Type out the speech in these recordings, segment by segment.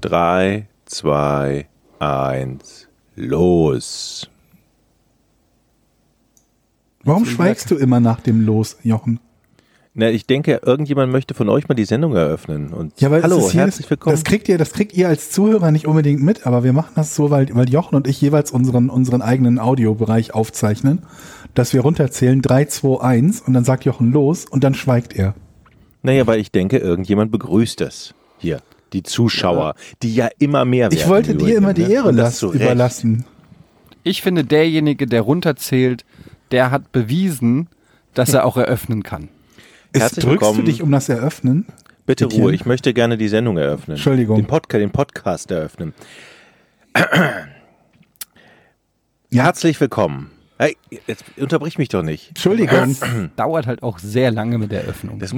3, 2, 1, los. Warum schweigst du immer nach dem Los, Jochen? Na, ich denke, irgendjemand möchte von euch mal die Sendung eröffnen. Und ja, weil hallo, herzlich willkommen. Das kriegt ihr als Zuhörer nicht unbedingt mit, aber wir machen das so, weil Jochen und ich jeweils unseren eigenen Audiobereich aufzeichnen, dass wir runterzählen 3, 2, 1 und dann sagt Jochen los und dann schweigt er. Naja, weil ich denke, irgendjemand begrüßt das hier. Die Zuschauer, die ja immer mehr werden. Ich wollte dir immer die Ehre überlassen. Ich finde, derjenige, der runterzählt, der hat bewiesen, dass er auch eröffnen kann. Drückst du dich um das Eröffnen? Bitte Etienne? Ruhe, ich möchte gerne die Sendung eröffnen. Entschuldigung. Den Podcast eröffnen. Ja. Herzlich willkommen. Hey, jetzt unterbrich mich doch nicht. Entschuldigung. Das dauert halt auch sehr lange mit der Eröffnung. Das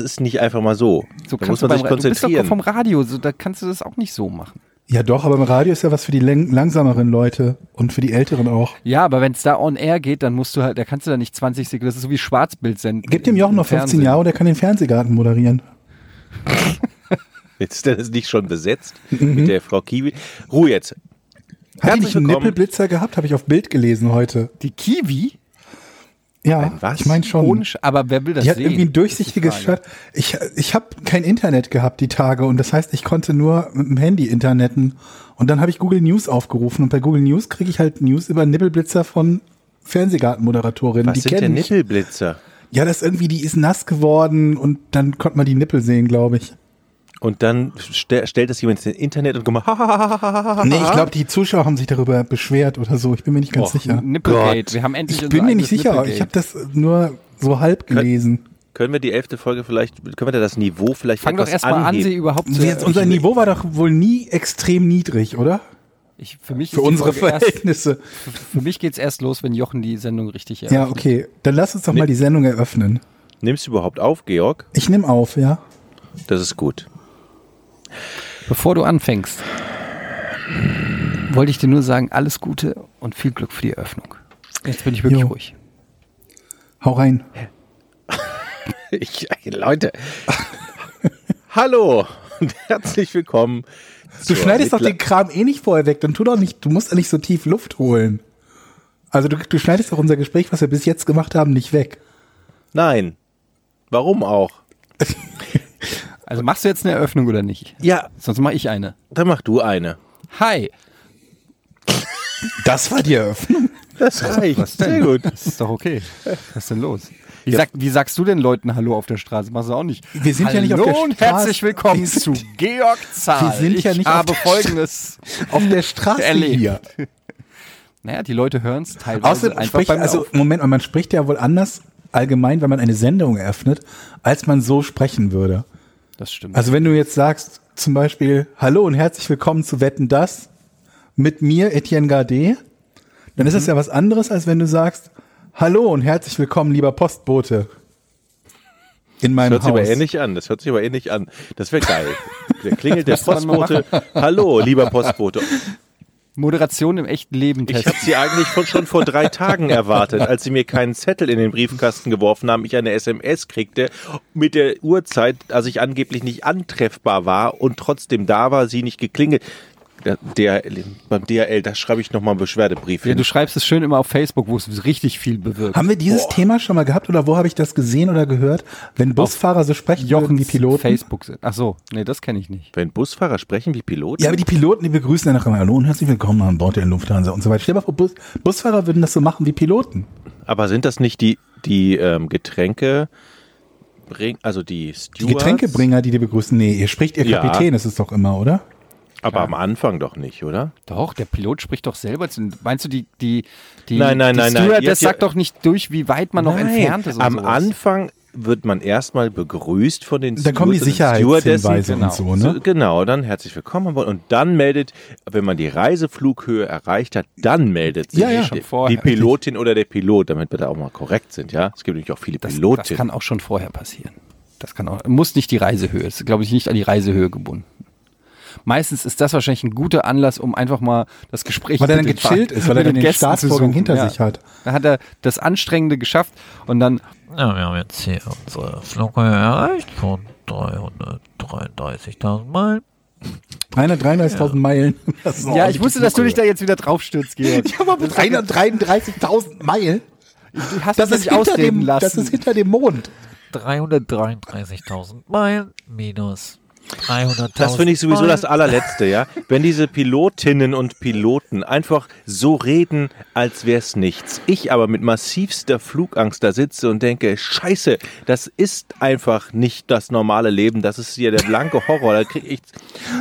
ist nicht einfach mal so. So da muss man sich konzentrieren. Du bist doch vom Radio, so, da kannst du das auch nicht so machen. Ja doch, aber im Radio ist ja was für die langsameren Leute und für die Älteren auch. Ja, aber wenn es da on air geht, dann musst du halt, da kannst du da nicht 20 Sekunden, das ist so wie Schwarzbild senden. Gib dem Jochen noch 15 Jahre, der kann den Fernsehgarten moderieren. Ist das nicht schon besetzt mit der Frau Kiwi? Ruhe jetzt. Hat die nicht einen Nippelblitzer gehabt? Habe ich auf Bild gelesen heute. Die Kiwi? Ja, ich meine schon. Konisch, aber wer will das sehen? Die hat irgendwie ein durchsichtiges Shirt. Ich habe kein Internet gehabt die Tage und das heißt, ich konnte nur mit dem Handy internetten. Und dann habe ich Google News aufgerufen und bei Google News kriege ich halt News über Nippelblitzer von Fernsehgartenmoderatorinnen. Was sind denn Nippelblitzer? Ja, das irgendwie, die ist nass geworden und dann konnte man die Nippel sehen, glaube ich. Und dann stellt das jemand ins Internet und gemacht. Nee, ich glaube, die Zuschauer haben sich darüber beschwert oder so. Ich bin mir nicht ganz sicher. Nippelgate. Wir haben endlich. Ich bin mir nicht sicher. Nippelgate. Ich habe das nur so halb gelesen. Können wir die 11. Folge können wir da das Niveau vielleicht etwas anheben? Fang doch erstmal an, sie überhaupt zu eröffnen. Unser Niveau war doch wohl nie extrem niedrig, oder? Für unsere Verhältnisse. Für mich geht's erst los, wenn Jochen die Sendung richtig eröffnet. Ja, okay. Dann lass uns doch mal die Sendung eröffnen. Nimmst du überhaupt auf, Georg? Ich nehme auf, ja. Das ist gut. Bevor du anfängst, wollte ich dir nur sagen, alles Gute und viel Glück für die Eröffnung. Jetzt bin ich wirklich ruhig. Hau rein. Leute. Hallo und herzlich willkommen. Du schneidest doch den Kram nicht vorher weg, dann tu doch nicht, du musst ja nicht so tief Luft holen. Also du schneidest doch unser Gespräch, was wir bis jetzt gemacht haben, nicht weg. Nein. Warum auch? Also machst du jetzt eine Eröffnung oder nicht? Ja. Sonst mache ich eine. Dann mach du eine. Hi. Das war die Eröffnung? Das reicht. Was denn? Sehr gut. Das ist doch okay. Was ist denn los? Wie sagst du denn Leuten Hallo auf der Straße? Machst du auch nicht. Wir sind Hallo ja nicht auf der Straße. Und herzlich willkommen zu Georg Zahl. Wir sind ja nicht habe Folgendes auf der Straße erlebt. Hier. Naja, die Leute hören es teilweise einfach beim Laufen. Moment, man spricht ja wohl anders allgemein, wenn man eine Sendung eröffnet, als man so sprechen würde. Das stimmt. Also wenn du jetzt sagst, zum Beispiel, hallo und herzlich willkommen zu Wetten, das mit mir, Etienne Gardet, dann ist das ja was anderes, als wenn du sagst, hallo und herzlich willkommen, lieber Postbote in meinem Haus. Das hört sich aber ähnlich an. Das wäre geil. Da klingelt der Postbote, hallo, lieber Postbote. Moderation im echten Leben. Ich habe sie eigentlich schon vor 3 Tagen erwartet, als sie mir keinen Zettel in den Briefkasten geworfen haben, ich eine SMS kriegte mit der Uhrzeit, als ich angeblich nicht antreffbar war und trotzdem da war, sie nicht geklingelt. Beim DHL, da schreibe ich nochmal einen Beschwerdebrief hin. Ja, du schreibst es schön immer auf Facebook, wo es richtig viel bewirkt. Haben wir dieses Thema schon mal gehabt oder wo habe ich das gesehen oder gehört? Wenn Busfahrer so sprechen, Jochen, wie Piloten. Facebook sind. Ach so, nee, das kenne ich nicht. Wenn Busfahrer sprechen wie Piloten? Ja, aber die Piloten, die begrüßen danach immer, hallo und herzlich willkommen an Bord der Lufthansa und so weiter. Stell dir mal vor, Busfahrer würden das so machen wie Piloten. Aber sind das nicht die Getränke... Also die Stewards? Die Getränkebringer, die dir begrüßen? Nee, ihr spricht ihr Kapitän, das ist doch immer, oder? Aber am Anfang doch nicht, oder? Doch, der Pilot spricht doch selber. Meinst du, die Stewardess sagt doch nicht durch, wie weit man noch entfernt ist? Am Anfang wird man erstmal begrüßt von den Stewardessen. Dann kommen die Sicherheitshinweise und so, ne? Genau, dann herzlich willkommen an Bord. Und dann meldet, wenn man die Reiseflughöhe erreicht hat, dann meldet sich die Pilotin oder der Pilot, damit wir da auch mal korrekt sind, ja? Es gibt nämlich auch viele Pilotinnen. Das kann auch schon vorher passieren. Das kann auch, muss nicht die Reisehöhe, ist, glaube ich, nicht an die Reisehöhe gebunden. Meistens ist das wahrscheinlich ein guter Anlass, um einfach mal das Gespräch zu suchen. Weil er dann gechillt ist, weil er dann den Startvorgang hinter sich hat. Dann hat er das Anstrengende geschafft und dann... Ja, wir haben jetzt hier unsere Flughöhe erreicht von 333.000 Meilen. 333.000 Meilen. Ja, ich wusste, dass du dich da jetzt wieder drauf stürzt, Georg. Ich habe aber 333.000 Meilen. Du hast das nicht ausreden lassen. Das ist hinter dem Mond. 333.000 Meilen minus 300.000. Das finde ich sowieso das allerletzte, ja. Wenn diese Pilotinnen und Piloten einfach so reden, als wäre es nichts. Ich aber mit massivster Flugangst da sitze und denke, scheiße, das ist einfach nicht das normale Leben. Das ist hier der blanke Horror. Da kriege ich...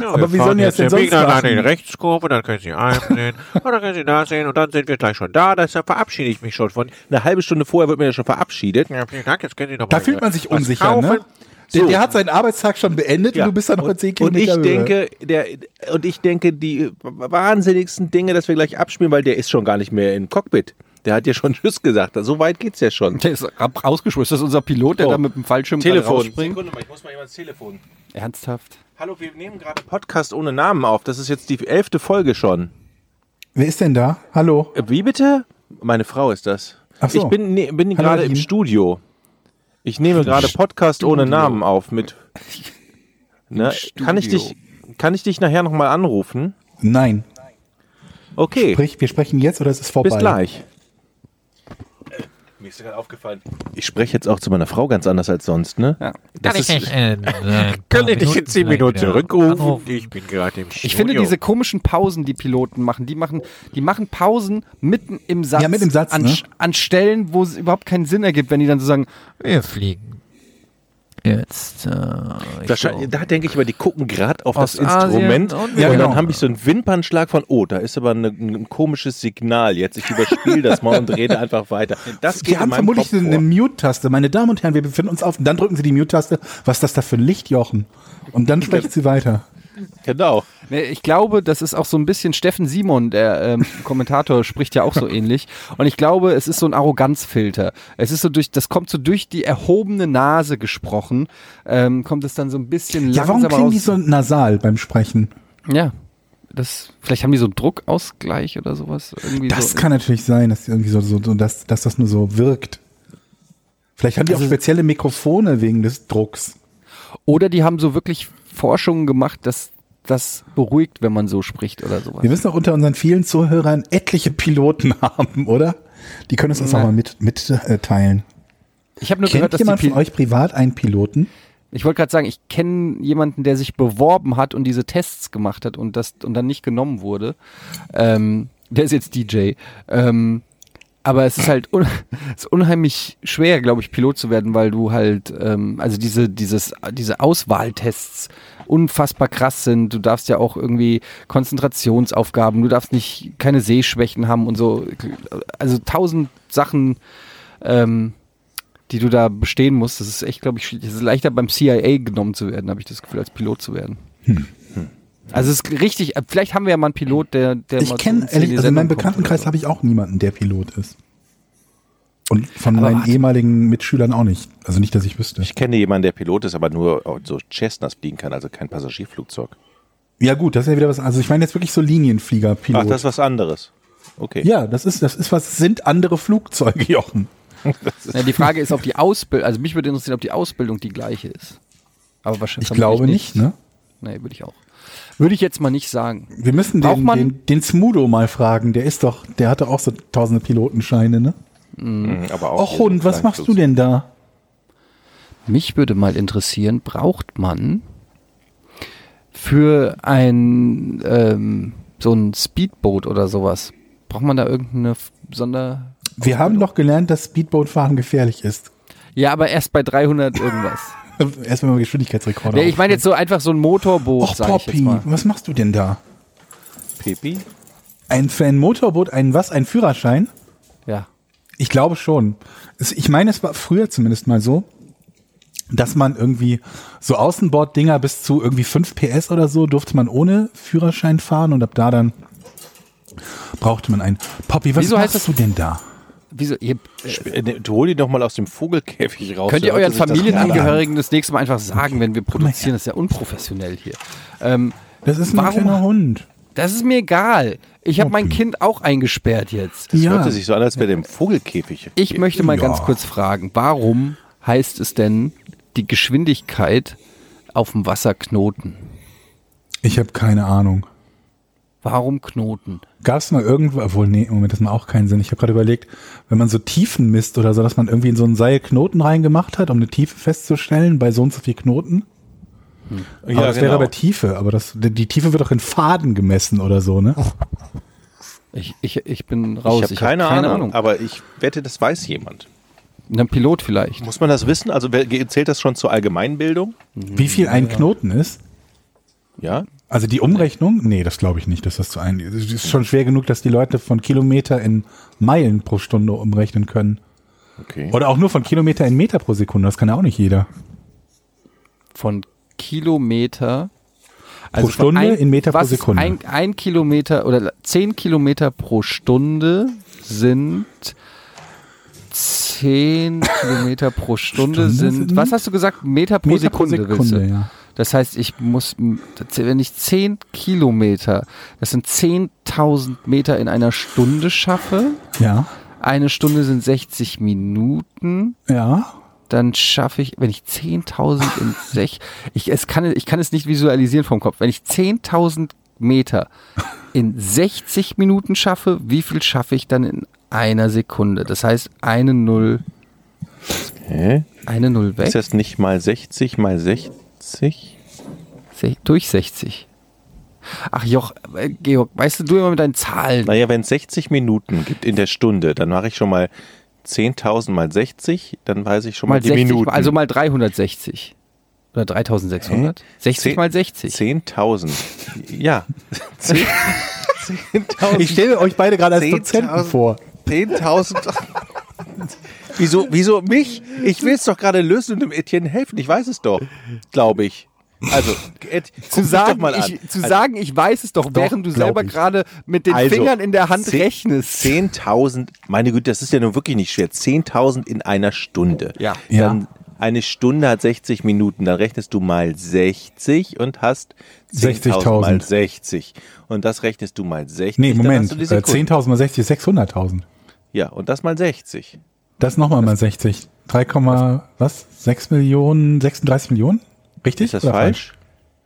Ja, aber wie sollen jetzt denn sonst nach den Rechtskurve, dann können Sie einnehmen und dann können Sie da sehen und dann sind wir gleich schon da. Deshalb verabschiede ich mich schon von... Eine halbe Stunde vorher wird man ja schon verabschiedet. Ja, vielen Dank, jetzt können Sie noch da mal fühlt man sich unsicher, kaufen. Ne? So. Der hat seinen Arbeitstag schon beendet und du bist dann noch 10 Kilometer und ich denke, die wahnsinnigsten Dinge, dass wir gleich abspielen, weil der ist schon gar nicht mehr im Cockpit. Der hat ja schon Tschüss gesagt. So weit geht's ja schon. Der ist rausgeschmissen. Das ist unser Pilot, der da mit dem Fallschirm rausspringt. Sekunde mal, ich muss mal jemand ins Telefon. Ernsthaft? Hallo, wir nehmen gerade Podcast ohne Namen auf. Das ist jetzt die 11. Folge schon. Wer ist denn da? Hallo? Wie bitte? Meine Frau ist das. Ach so. Ich bin gerade im Studio. Ich nehme gerade Podcast ohne Namen auf mit. Ne? Kann ich dich nachher nochmal anrufen? Nein. Okay. Sprich, wir sprechen jetzt oder es ist vorbei? Bis gleich. Mir ist gerade aufgefallen. Ich spreche jetzt auch zu meiner Frau ganz anders als sonst, ne? Ja. Könnte ich dich in 10 Minuten zurückrufen? Ich bin gerade im Studio. Ich finde diese komischen Pausen, die Piloten machen, die machen Pausen mitten im Satz. Ja, mitten im Satz, an Stellen, wo es überhaupt keinen Sinn ergibt, wenn die dann so sagen, wir fliegen. Jetzt. Da denke ich immer, die gucken gerade auf das Instrument und dann habe ich so einen Wimpernschlag von, da ist aber ein komisches Signal jetzt. Ich überspiele das mal und rede einfach weiter. Wir haben vermutlich eine Mute-Taste. Meine Damen und Herren, wir befinden uns auf, und dann drücken Sie die Mute-Taste. Was ist das da für ein Lichtjochen? Und dann sprechen Sie weiter. Genau. Ich glaube, das ist auch so ein bisschen Steffen Simon, der Kommentator, spricht ja auch so ähnlich. Und ich glaube, es ist so ein Arroganzfilter. Es ist so durch die erhobene Nase gesprochen, kommt es dann so ein bisschen langsamer raus. Ja, warum klingen die so nasal beim Sprechen? Ja, vielleicht haben die so einen Druckausgleich oder sowas. Das kann natürlich sein, dass irgendwie dass das nur so wirkt. Vielleicht haben die auch spezielle Mikrofone wegen des Drucks. Oder die haben so wirklich Forschungen gemacht, dass das beruhigt, wenn man so spricht oder sowas. Wir wissen auch, unter unseren vielen Zuhörern etliche Piloten haben, oder? Die können es uns auch mal mitteilen. Ich habe nur gehört, dass jemand von euch privat einen Piloten? Ich wollte gerade sagen, ich kenne jemanden, der sich beworben hat und diese Tests gemacht hat und dann nicht genommen wurde. Der ist jetzt DJ. Aber es ist halt unheimlich schwer, glaube ich, Pilot zu werden, weil du halt, also diese Auswahltests unfassbar krass sind. Du darfst ja auch irgendwie Konzentrationsaufgaben, du darfst keine Sehschwächen haben und so. Also 1000 Sachen, die du da bestehen musst. Das ist echt, glaube ich, es ist leichter beim CIA genommen zu werden, habe ich das Gefühl, als Pilot zu werden. Also es ist richtig, vielleicht haben wir ja mal einen Pilot, der ich kenne, also in meinem Bekanntenkreis habe ich auch niemanden, der Pilot ist. Und von meinen ehemaligen Mitschülern auch nicht. Also nicht, dass ich wüsste. Ich kenne jemanden, der Pilot ist, aber nur so Cessnas fliegen kann, also kein Passagierflugzeug. Ja gut, das ist ja wieder was, also ich meine jetzt wirklich so Linienflieger-Pilot. Ach, das ist was anderes. Okay. Ja, das sind andere Flugzeuge, Jochen. Ja, die Frage ist, ob die Ausbildung, also mich würde interessieren, ob die Ausbildung die gleiche ist. Aber wahrscheinlich. Ich glaube nicht, ne? Nee, würde ich auch. Würde ich jetzt mal nicht sagen. Wir müssen den Smudo mal fragen. Der hatte auch so tausende Pilotenscheine, ne? Mhm, aber auch. Och Hund, was machst du denn da? Mich würde mal interessieren, braucht man für so ein Speedboot oder sowas, braucht man da irgendeine Sonder... Wir haben doch gelernt, dass Speedbootfahren gefährlich ist. Ja, aber erst bei 300 irgendwas. Erstmal Geschwindigkeitsrekorde. Nee, ich meine jetzt so einfach so ein Motorboot. Och, Poppy, was machst du denn da? Pepi? Für ein Motorboot ein Führerschein? Ja. Ich glaube schon. Ich meine, es war früher zumindest mal so, dass man irgendwie so Außenborddinger bis zu irgendwie 5 PS oder so durfte man ohne Führerschein fahren und ab da dann brauchte man einen. Poppy, was machst du denn da? Wieso? Du hol die doch mal aus dem Vogelkäfig raus. Könnt ihr euren Familienangehörigen das nächste Mal einfach sagen, wenn wir produzieren? Das ist ja unprofessionell hier. Das ist ein kleiner Hund. Das ist mir egal. Ich habe mein Kind auch eingesperrt jetzt. Das hörte sich so an, als wäre der im Vogelkäfig. Ich möchte mal ganz kurz fragen, warum heißt es denn die Geschwindigkeit auf dem Wasser knoten? Ich habe keine Ahnung. Warum Knoten? Gab es mal irgendwo, obwohl, nee, im Moment, das macht auch keinen Sinn. Ich habe gerade überlegt, wenn man so Tiefen misst oder so, dass man irgendwie in so ein Seil Knoten reingemacht hat, um eine Tiefe festzustellen, bei so und so viel Knoten. Ja, aber das genau. Wäre bei Tiefe, aber die Tiefe wird doch in Faden gemessen oder so, ne? Ich bin raus. Ich habe keine Ahnung. Aber ich wette, das weiß jemand. Ein Pilot vielleicht. Muss man das wissen? Also zählt das schon zur Allgemeinbildung? Wie viel ein Knoten ist? Ja. Also die Umrechnung? Nee, das glaube ich nicht, dass das zu einem ist. Es ist schon schwer genug, dass die Leute von Kilometer in Meilen pro Stunde umrechnen können. Okay. Oder auch nur von Kilometer in Meter pro Sekunde. Das kann ja auch nicht jeder. Von Kilometer also pro Stunde in Meter pro Sekunde. Ein Kilometer oder 10 Kilometer pro Stunde sind 10 Kilometer pro Stunde sind. Was hast du gesagt? Meter pro Sekunde ja. Das heißt, ich muss, wenn ich 10 Kilometer, das sind 10.000 Meter in einer Stunde schaffe. Ja. Eine Stunde sind 60 Minuten. Ja. Dann schaffe ich, wenn ich 10.000 in ich kann es nicht visualisieren vom Kopf. Wenn ich 10.000 Meter in 60 Minuten schaffe, wie viel schaffe ich dann in einer Sekunde? Das heißt, eine Null. Hä? Eine Null weg. Ist das nicht mal 60 mal 60? Durch 60. Ach Georg, weißt du immer mit deinen Zahlen? Naja, wenn es 60 Minuten gibt in der Stunde, dann mache ich schon mal 10.000 mal 60, dann weiß ich schon mal die 60, Minuten. Also mal 360. Oder 3.600. 60 mal 60. 10.000. Ja. 10.000. Ich stelle euch beide gerade als Dozenten vor. 10.000. Wieso mich? Ich will es doch gerade lösen und dem Etienne helfen. Ich weiß es doch, glaube ich. Also, ich weiß es doch, während du selber gerade mit den Fingern in der Hand rechnest. 10.000, meine Güte, das ist ja nun wirklich nicht schwer. 10.000 in einer Stunde. Ja. Dann eine Stunde hat 60 Minuten, dann rechnest du mal 60 und hast 10.000 mal 60. Und das rechnest du mal 60. Nee, Moment, 10.000 mal 60 ist 600.000. Ja, und das mal 60. Das nochmal mal 60. 6 Millionen, 36 Millionen? Richtig? Ist das falsch?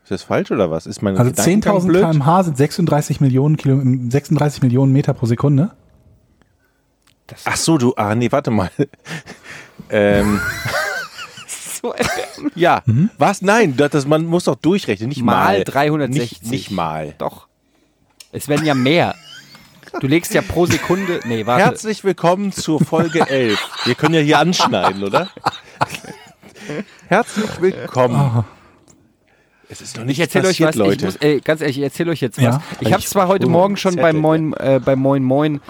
Ist das falsch oder was? Ist mein also 10.000 km/h sind 36 Millionen Meter pro Sekunde. Ach so, nee, warte mal. Ja, was? Nein, man muss doch durchrechnen. Nicht mal 360. Nicht mal. Doch. Es werden ja mehr. Du legst ja pro Sekunde... Nee, warte. Herzlich willkommen zur Folge 11. Wir können ja hier anschneiden, oder? Herzlich willkommen. Es ist noch nicht passiert, euch was, Leute. Ganz ehrlich, ich erzähle euch jetzt was. Ich habe es zwar heute Morgen schon bei Moin Moin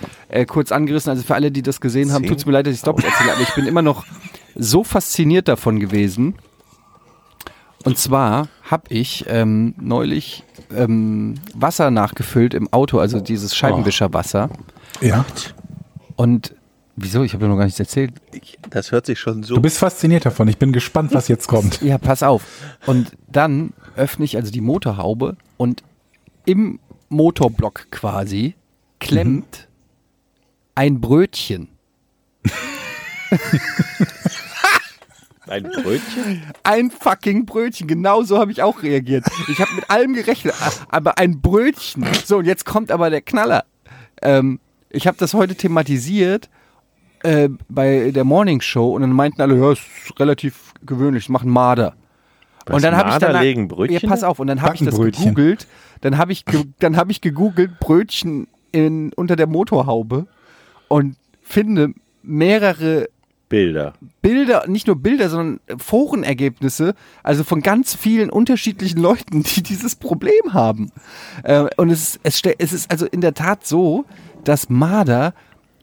kurz angerissen. Also für alle, die das gesehen haben, tut es mir leid, dass ich es doppelt erzähle. Aber ich bin immer noch so fasziniert davon gewesen. Und zwar habe ich neulich Wasser nachgefüllt im Auto, also dieses Scheibenwischerwasser. Ja. Und wieso? Ich habe dir noch gar nichts erzählt. Das hört sich schon so... Du bist fasziniert davon. Ich bin gespannt, was jetzt kommt. Ja, pass auf. Und dann öffne ich also die Motorhaube und im Motorblock quasi klemmt ein Brötchen. Ein Brötchen? Ein fucking Brötchen. Genau so habe ich auch reagiert. Ich habe mit allem gerechnet. Aber ein Brötchen. So, und jetzt kommt aber der Knaller. Ich habe das heute thematisiert bei der Morning Show und dann meinten alle, ja, ist relativ gewöhnlich, das machen Marder. Was, und dann habe ich legen Brötchen? Ja, pass auf. Und dann habe ich das gegoogelt. Dann hab ich gegoogelt Brötchen unter der Motorhaube und finde mehrere Bilder, nicht nur Bilder, sondern Forenergebnisse, also von ganz vielen unterschiedlichen Leuten, die dieses Problem haben. Und es ist also in der Tat so, dass Marder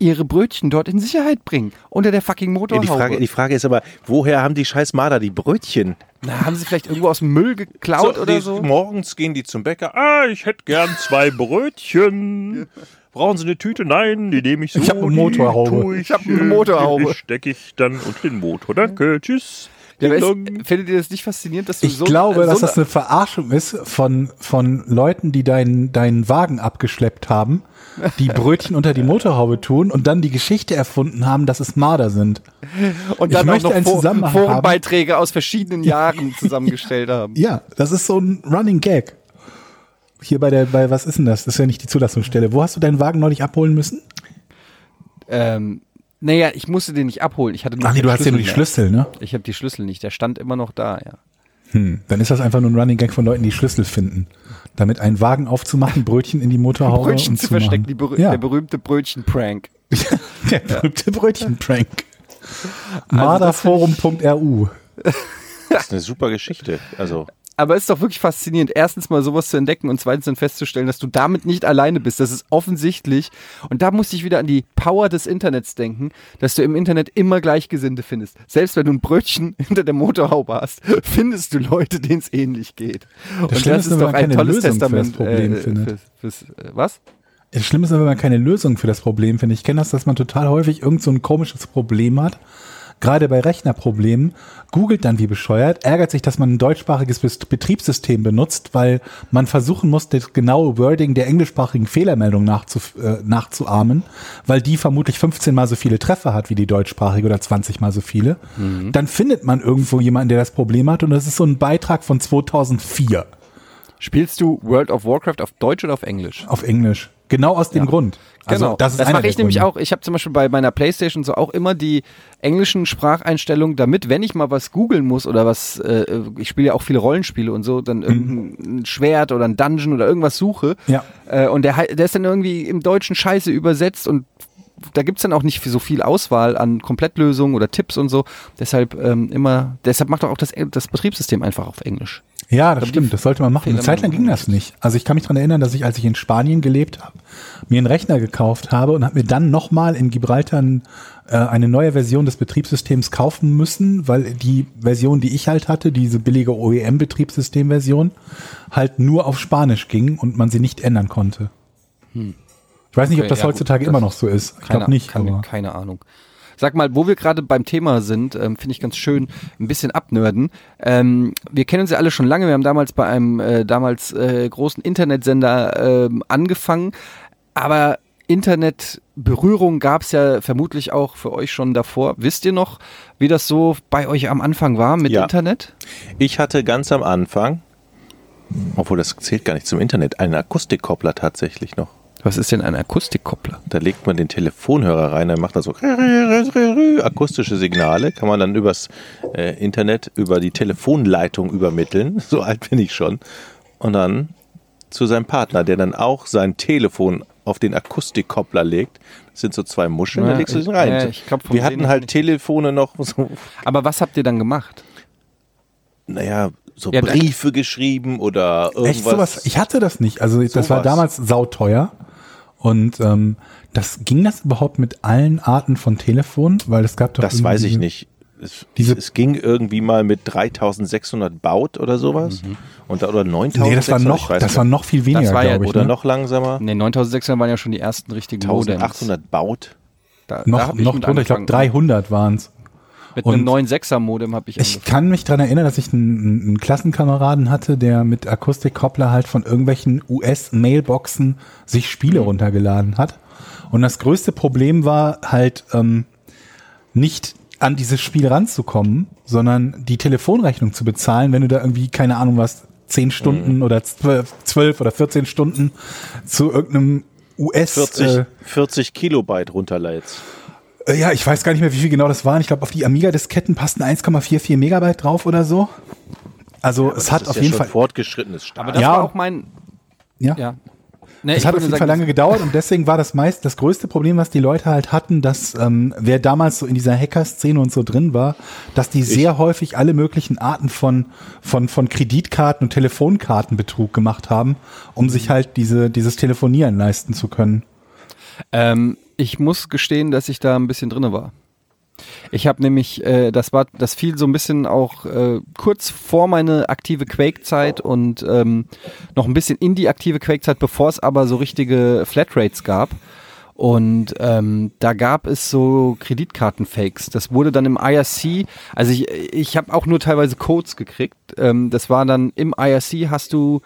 ihre Brötchen dort in Sicherheit bringen. Unter der fucking Motorhaube. Ja, die Frage ist aber, woher haben die scheiß Marder die Brötchen? Na, haben sie vielleicht irgendwo aus dem Müll geklaut oder so? Morgens gehen die zum Bäcker. Ah, ich hätte gern 2 Brötchen. Brauchen Sie eine Tüte? Nein, die nehme ich so. Ich habe eine Motorhaube. Die stecke ich dann unter den Motor. Danke, tschüss. Ja, findet ihr das nicht faszinierend, dass du so... Ich glaube, dass das eine Verarschung ist von Leuten, die deinen Wagen abgeschleppt haben, die Brötchen unter die Motorhaube tun und dann die Geschichte erfunden haben, dass es Marder sind. Und dann auch noch Forenbeiträge aus verschiedenen Jahren zusammengestellt haben. Ja, das ist so ein Running Gag. Hier bei was ist denn das? Das ist ja nicht die Zulassungsstelle. Wo hast du deinen Wagen neulich abholen müssen? Naja, ich musste den nicht abholen. Ich hatte nur du hast ja nur die Schlüssel, ne? Ich habe die Schlüssel nicht. Der stand immer noch da, ja. Dann ist das einfach nur ein Running Gag von Leuten, die Schlüssel finden. Damit einen Wagen aufzumachen, Brötchen in die Motorhaube Brötchen und zu verstecken, der berühmte Brötchen-Prank. Der berühmte Brötchen-Prank. Marderforum.ru. Das ist eine super Geschichte. Also. Aber es ist doch wirklich faszinierend, erstens mal sowas zu entdecken und zweitens dann festzustellen, dass du damit nicht alleine bist. Das ist offensichtlich. Und da musste ich wieder an die Power des Internets denken, dass du im Internet immer Gleichgesinnte findest. Selbst wenn du ein Brötchen hinter der Motorhaube hast, findest du Leute, denen es ähnlich geht. Und das ist doch ein tolles Testament. Was? Das Schlimme ist, wenn man keine Lösung für das Problem findet. Ich kenne das, dass man total häufig irgend so ein komisches Problem hat. Gerade bei Rechnerproblemen, googelt dann wie bescheuert, ärgert sich, dass man ein deutschsprachiges Betriebssystem benutzt, weil man versuchen muss, das genaue Wording der englischsprachigen Fehlermeldung nachzuahmen, weil die vermutlich 15 mal so viele Treffer hat wie die deutschsprachige oder 20 mal so viele. Mhm. Dann findet man irgendwo jemanden, der das Problem hat, und das ist so ein Beitrag von 2004. Spielst du World of Warcraft auf Deutsch oder auf Englisch? Auf Englisch. Genau aus dem Grund. Also, genau, das mache ich nämlich auch. Ich habe zum Beispiel bei meiner Playstation so auch immer die englischen Spracheinstellungen, damit, wenn ich mal was googeln muss oder was, ich spiele ja auch viele Rollenspiele und so, dann irgendein Schwert oder ein Dungeon oder irgendwas suche. Ja. Und der ist dann irgendwie im Deutschen scheiße übersetzt und da gibt's dann auch nicht so viel Auswahl an Komplettlösungen oder Tipps und so. Deshalb macht doch auch das Betriebssystem einfach auf Englisch. Ja, das stimmt, das sollte man machen. Eine Zeit lang ging das nicht. Also ich kann mich daran erinnern, dass ich, als ich in Spanien gelebt habe, mir einen Rechner gekauft habe und habe mir dann nochmal in Gibraltar eine neue Version des Betriebssystems kaufen müssen, weil die Version, die ich halt hatte, diese billige OEM-Betriebssystem-Version, halt nur auf Spanisch ging und man sie nicht ändern konnte. Ich weiß nicht, ob das heutzutage immer noch so ist. Ich glaube nicht. Keine Ahnung. Sag mal, wo wir gerade beim Thema sind, finde ich ganz schön, ein bisschen abnörden. Wir kennen uns ja alle schon lange. Wir haben damals bei einem großen Internetsender angefangen. Aber Internetberührung gab es ja vermutlich auch für euch schon davor. Wisst ihr noch, wie das so bei euch am Anfang war mit Internet? Ich hatte ganz am Anfang, obwohl das zählt gar nicht zum Internet, einen Akustikkoppler tatsächlich noch. Was ist denn ein Akustikkoppler? Da legt man den Telefonhörer rein, dann macht er so akustische Signale, kann man dann übers Internet, über die Telefonleitung übermitteln, so alt bin ich schon, und dann zu seinem Partner, der dann auch sein Telefon auf den Akustikkoppler legt. Das sind so zwei Muscheln, da legst du den rein. Wir hatten halt Telefone noch. So. Aber was habt ihr dann gemacht? Naja, so Briefe geschrieben oder irgendwas. Echt sowas? Ich hatte das nicht. Also das war damals sauteuer. Und ging das überhaupt mit allen Arten von Telefonen? Weil es gab doch. Das weiß ich nicht. Es ging irgendwie mal mit 3600 Baud oder sowas. Mhm. Oder 9600. Nee, das war noch viel weniger, glaube ich. Oder noch langsamer. Nee, 9600 waren ja schon die ersten richtigen Modems. 1800 Baud. Noch drunter, ich glaube 300 waren es. Mit einem 9.6er-Modem habe ich angefangen. Ich kann mich daran erinnern, dass ich einen Klassenkameraden hatte, der mit Akustikkoppler halt von irgendwelchen US-Mailboxen sich Spiele runtergeladen hat. Und das größte Problem war halt nicht an dieses Spiel ranzukommen, sondern die Telefonrechnung zu bezahlen, wenn du da irgendwie, keine Ahnung was, 10 Stunden oder 12 oder 14 Stunden zu irgendeinem US... 40 Kilobyte runterlädst. Ja, ich weiß gar nicht mehr, wie viel genau das waren. Ich glaube, auf die Amiga-Disketten passten 1,44 Megabyte drauf oder so. Also ja, es hat auf jeden Fall fortgeschrittenes Stadium. Aber das war auch mein... Ja. Nee, es hat auf jeden Fall lange gedauert und deswegen war das größte Problem, was die Leute halt hatten, dass wer damals so in dieser Hacker-Szene und so drin war, dass die sehr häufig alle möglichen Arten von Kreditkarten und Telefonkartenbetrug gemacht haben, um sich halt dieses Telefonieren leisten zu können. Ich muss gestehen, dass ich da ein bisschen drin war. Ich habe nämlich, das fiel so ein bisschen auch kurz vor meine aktive Quake-Zeit und noch ein bisschen in die aktive Quake-Zeit, bevor es aber so richtige Flatrates gab. Und da gab es so Kreditkartenfakes. Das wurde dann im IRC, also ich habe auch nur teilweise Codes gekriegt. Das war dann im IRC, hast du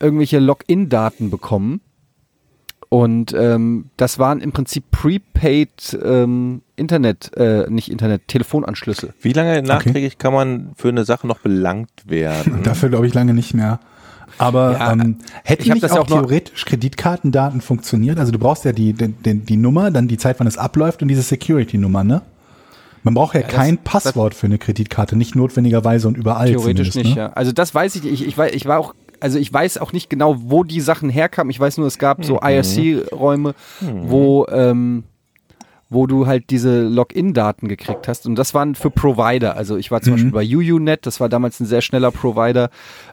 irgendwelche Login-Daten bekommen. Und das waren im Prinzip prepaid Telefonanschlüsse. Wie lange nachträglich kann man für eine Sache noch belangt werden? Dafür glaube ich lange nicht mehr. Aber ja, hätten nicht auch theoretisch Kreditkartendaten funktioniert? Also du brauchst ja die Nummer, dann die Zeit, wann es abläuft und diese Security-Nummer, ne? Man braucht ja kein Passwort für eine Kreditkarte, nicht notwendigerweise und überall. Theoretisch nicht, ne? Ja. Also das weiß ich nicht. Ich war auch, also ich weiß auch nicht genau, wo die Sachen herkamen. Ich weiß nur, es gab so IRC-Räume, wo du halt diese Login-Daten gekriegt hast. Und das waren für Provider. Also ich war zum Beispiel bei UUNet, das war damals ein sehr schneller Provider,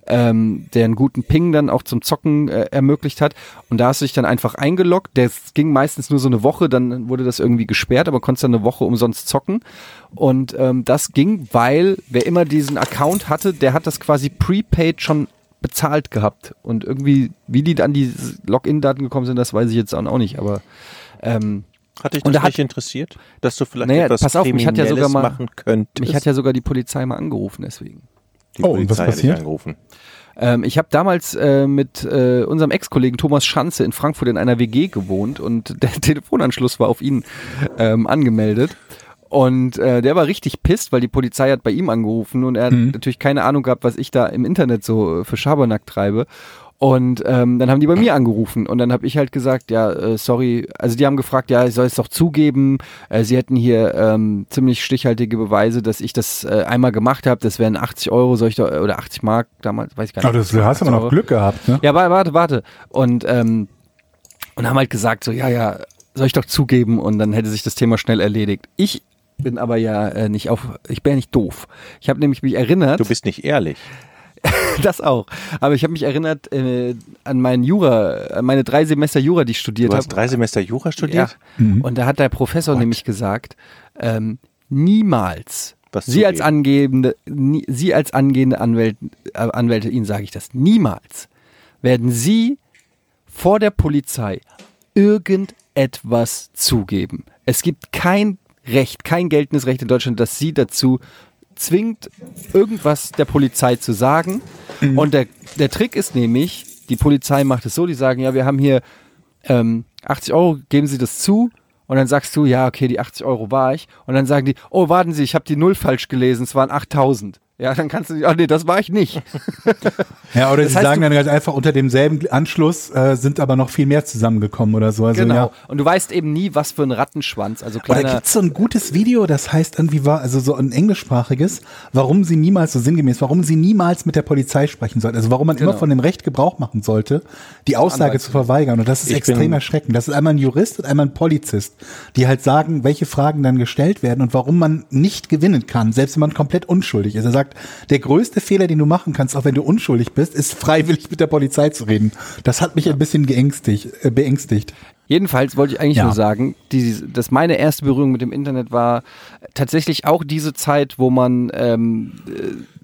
der einen guten Ping dann auch zum Zocken ermöglicht hat. Und da hast du dich dann einfach eingeloggt. Das ging meistens nur so eine Woche, dann wurde das irgendwie gesperrt, aber konntest dann eine Woche umsonst zocken. Und das ging, weil wer immer diesen Account hatte, der hat das quasi prepaid schon bezahlt gehabt. Und irgendwie, wie die dann die Login-Daten gekommen sind, das weiß ich jetzt auch nicht. Aber hat dich das nicht interessiert, dass du vielleicht etwas Kriminelles machen könntest? Mich hat ja sogar die Polizei mal angerufen, deswegen. Die Polizei hat dich angerufen. Ich habe damals mit unserem Ex-Kollegen Thomas Schanze in Frankfurt in einer WG gewohnt und der Telefonanschluss war auf ihn angemeldet. Und der war richtig pisst, weil die Polizei hat bei ihm angerufen und er hat natürlich keine Ahnung gehabt, was ich da im Internet so für Schabernack treibe. Und dann haben die bei mir angerufen und dann habe ich halt gesagt, sorry, also die haben gefragt, ich soll es doch zugeben, sie hätten hier ziemlich stichhaltige Beweise, dass ich das einmal gemacht habe, das wären 80 Euro, soll ich da, oder 80 Mark, damals, weiß ich gar nicht. Aber du hast aber noch Glück gehabt, ne? Ja, warte. Und haben halt gesagt, so, soll ich doch zugeben und dann hätte sich das Thema schnell erledigt. Ich bin aber ich bin ja nicht doof. Ich habe nämlich mich erinnert. Du bist nicht ehrlich. Das auch. Aber ich habe mich erinnert an meinen Jura, an meine 3 Semester Jura, die ich studiert habe. Du hast 3 Semester Jura studiert? Ja. Mhm. Und da hat der Professor nämlich gesagt, niemals, Sie als angehende Anwältin, sage ich das, niemals werden Sie vor der Polizei irgendetwas zugeben. Es gibt kein Recht, kein geltendes Recht in Deutschland, dass Sie dazu zwingt, irgendwas der Polizei zu sagen. Mhm. Und der Trick ist nämlich, die Polizei macht es so, die sagen, wir haben hier 80 Euro, geben Sie das zu. Und dann sagst du, die 80 Euro war ich. Und dann sagen die, warten Sie, ich habe die Null falsch gelesen, es waren 8000. Ja, dann kannst du nicht, das war ich nicht. Ja, oder sie sagen dann ganz einfach, unter demselben Anschluss sind aber noch viel mehr zusammengekommen oder so. Also, genau, und du weißt eben nie, was für ein Rattenschwanz. Also da gibt es so ein gutes Video, das heißt irgendwie, so ein englischsprachiges, warum sie niemals mit der Polizei sprechen sollten. Also warum man immer von dem Recht Gebrauch machen sollte, die Aussage zu verweigern. Und das ist extrem erschreckend. Das ist einmal ein Jurist und einmal ein Polizist, die halt sagen, welche Fragen dann gestellt werden und warum man nicht gewinnen kann, selbst wenn man komplett unschuldig ist. Er sagt, der größte Fehler, den du machen kannst, auch wenn du unschuldig bist, ist freiwillig mit der Polizei zu reden. Das hat mich ein bisschen beängstigt. Jedenfalls wollte ich eigentlich nur sagen, dass meine erste Berührung mit dem Internet war tatsächlich auch diese Zeit, wo man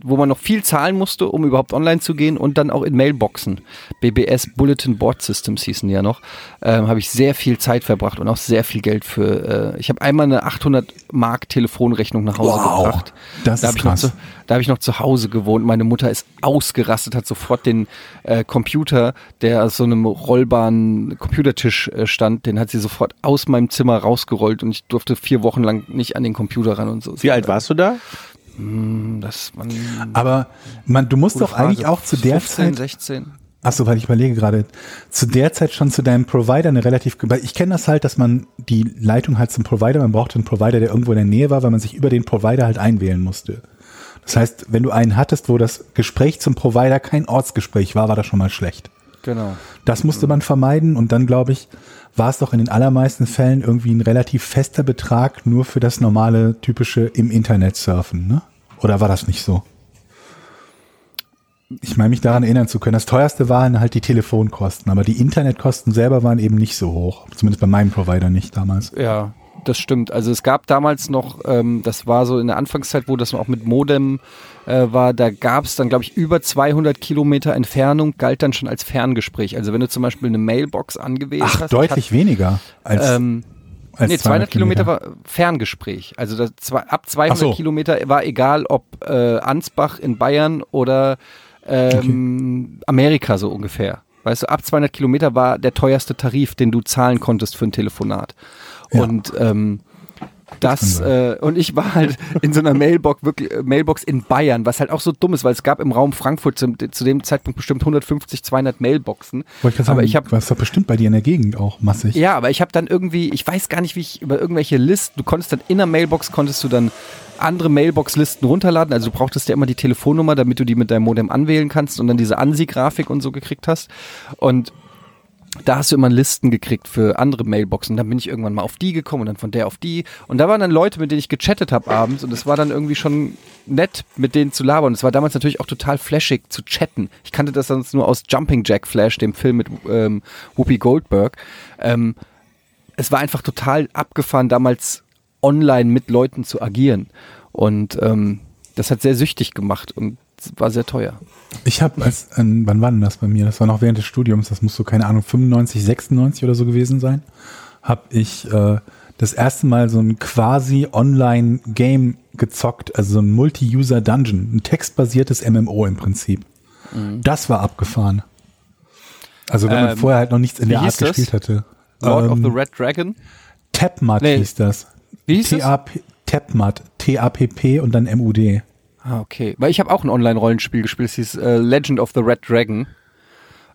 noch viel zahlen musste, um überhaupt online zu gehen und dann auch in Mailboxen. BBS, Bulletin Board Systems hießen die ja noch. Habe ich sehr viel Zeit verbracht und auch sehr viel Geld für. Ich habe einmal eine 800 Mark Telefonrechnung nach Hause gebracht. Das ist krass. Da habe ich noch zu Hause gewohnt. Meine Mutter ist ausgerastet, hat sofort den Computer, der aus so einem rollbaren Computertisch stand, den hat sie sofort aus meinem Zimmer rausgerollt und ich durfte 4 Wochen lang nicht an den Computer ran und so. Wie alt warst du da? Du musst doch eigentlich auch zu der 15, Zeit 16. Achso, weil ich überlege gerade, zu der Zeit schon zu deinem Provider weil ich kenne das halt, dass man die Leitung halt zum Provider, man brauchte einen Provider, der irgendwo in der Nähe war, weil man sich über den Provider halt einwählen musste. Das heißt, wenn du einen hattest, wo das Gespräch zum Provider kein Ortsgespräch war, war das schon mal schlecht. Genau. Das musste man vermeiden und dann, glaube ich, war es doch in den allermeisten Fällen irgendwie ein relativ fester Betrag nur für das normale, typische im Internet surfen, ne? Oder war das nicht so? Ich meine, mich daran erinnern zu können. Das teuerste waren halt die Telefonkosten, aber die Internetkosten selber waren eben nicht so hoch. Zumindest bei meinem Provider nicht damals. Ja, das stimmt. Also es gab damals noch, das war so in der Anfangszeit, wo das auch mit Modem war, da gab es dann, glaube ich, über 200 Kilometer Entfernung, galt dann schon als Ferngespräch. Also wenn du zum Beispiel eine Mailbox angewählt hast. Deutlich weniger als 200 Kilometer war Ferngespräch. Also ab 200 Kilometer war egal, ob Ansbach in Bayern oder Amerika so ungefähr. Weißt du, ab 200 Kilometer war der teuerste Tarif, den du zahlen konntest für ein Telefonat. Und Das, und ich war halt in so einer Mailbox in Bayern, was halt auch so dumm ist, weil es gab im Raum Frankfurt zu dem Zeitpunkt bestimmt 150, 200 Mailboxen. Wollte ich gerade sagen, du warst doch bestimmt bei dir in der Gegend auch massig. Ja, aber ich habe dann irgendwie, ich weiß gar nicht, wie ich über irgendwelche Listen, du konntest dann in der Mailbox, konntest du dann andere Mailbox-Listen runterladen, also du brauchtest ja immer die Telefonnummer, damit du die mit deinem Modem anwählen kannst und dann diese ANSI-Grafik und so gekriegt hast. Und da hast du immer Listen gekriegt für andere Mailboxen. Und dann bin ich irgendwann mal auf die gekommen und dann von der auf die. Und da waren dann Leute, mit denen ich gechattet habe abends. Und es war dann irgendwie schon nett, mit denen zu labern. Und es war damals natürlich auch total flashig zu chatten. Ich kannte das sonst nur aus Jumping Jack Flash, dem Film mit Whoopi Goldberg. Es war einfach total abgefahren, damals online mit Leuten zu agieren. Und das hat sehr süchtig gemacht und war sehr teuer. Ich habe, wann war denn das bei mir? Das war noch während des Studiums, das muss so, keine Ahnung, 95, 96 oder so gewesen sein, habe ich das erste Mal so ein quasi Online-Game gezockt, also so ein Multi-User-Dungeon, ein textbasiertes MMO im Prinzip. Mhm. Das war abgefahren. Also wenn man vorher halt noch nichts in der Art gespielt hatte. Lord of the Red Dragon? Tapmat hieß das. Wie hieß das? Tapmat, T-A-P-P und dann M-U-D. Ah, okay. Weil ich habe auch ein Online-Rollenspiel gespielt, es hieß Legend of the Red Dragon.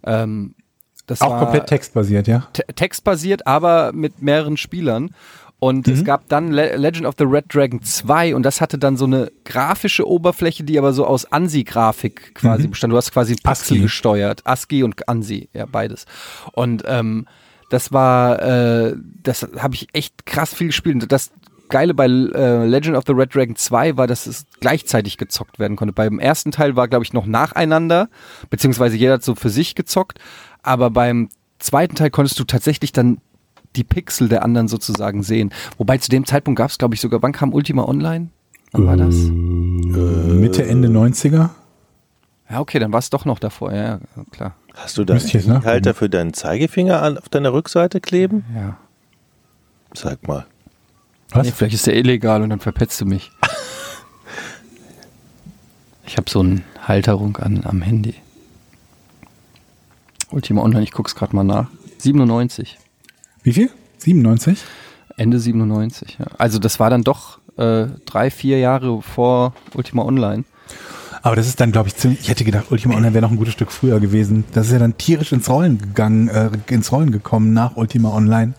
Das auch war komplett textbasiert, ja? Textbasiert, aber mit mehreren Spielern. Und es gab dann Legend of the Red Dragon 2 und das hatte dann so eine grafische Oberfläche, die aber so aus ANSI-Grafik quasi bestand. Du hast quasi ein Pixel gesteuert. ASCII und ANSI, ja, beides. Und das war, das habe ich echt krass viel gespielt. Und das Geile bei Legend of the Red Dragon 2 war, dass es gleichzeitig gezockt werden konnte. Beim ersten Teil war, glaube ich, noch nacheinander, beziehungsweise jeder hat so für sich gezockt, aber beim zweiten Teil konntest du tatsächlich dann die Pixel der anderen sozusagen sehen. Wobei zu dem Zeitpunkt gab es, glaube ich, sogar, wann kam Ultima Online? Wann war das? Mitte, Ende 90er? Ja, okay, dann war es doch noch davor, ja, klar. Hast du da einen Halter für deinen Zeigefinger auf deiner Rückseite kleben? Ja. Sag mal. Nee, vielleicht ist der illegal und dann verpetzt du mich. Ich habe so eine Halterung am Handy. Ultima Online, ich guck's gerade mal nach. 97. Wie viel? 97? Ende 97, ja. Also das war dann doch 3-4 Jahre vor Ultima Online. Aber das ist dann, glaube ich, ich hätte gedacht, Ultima Online wäre noch ein gutes Stück früher gewesen. Das ist ja dann tierisch ins Rollen gekommen nach Ultima Online.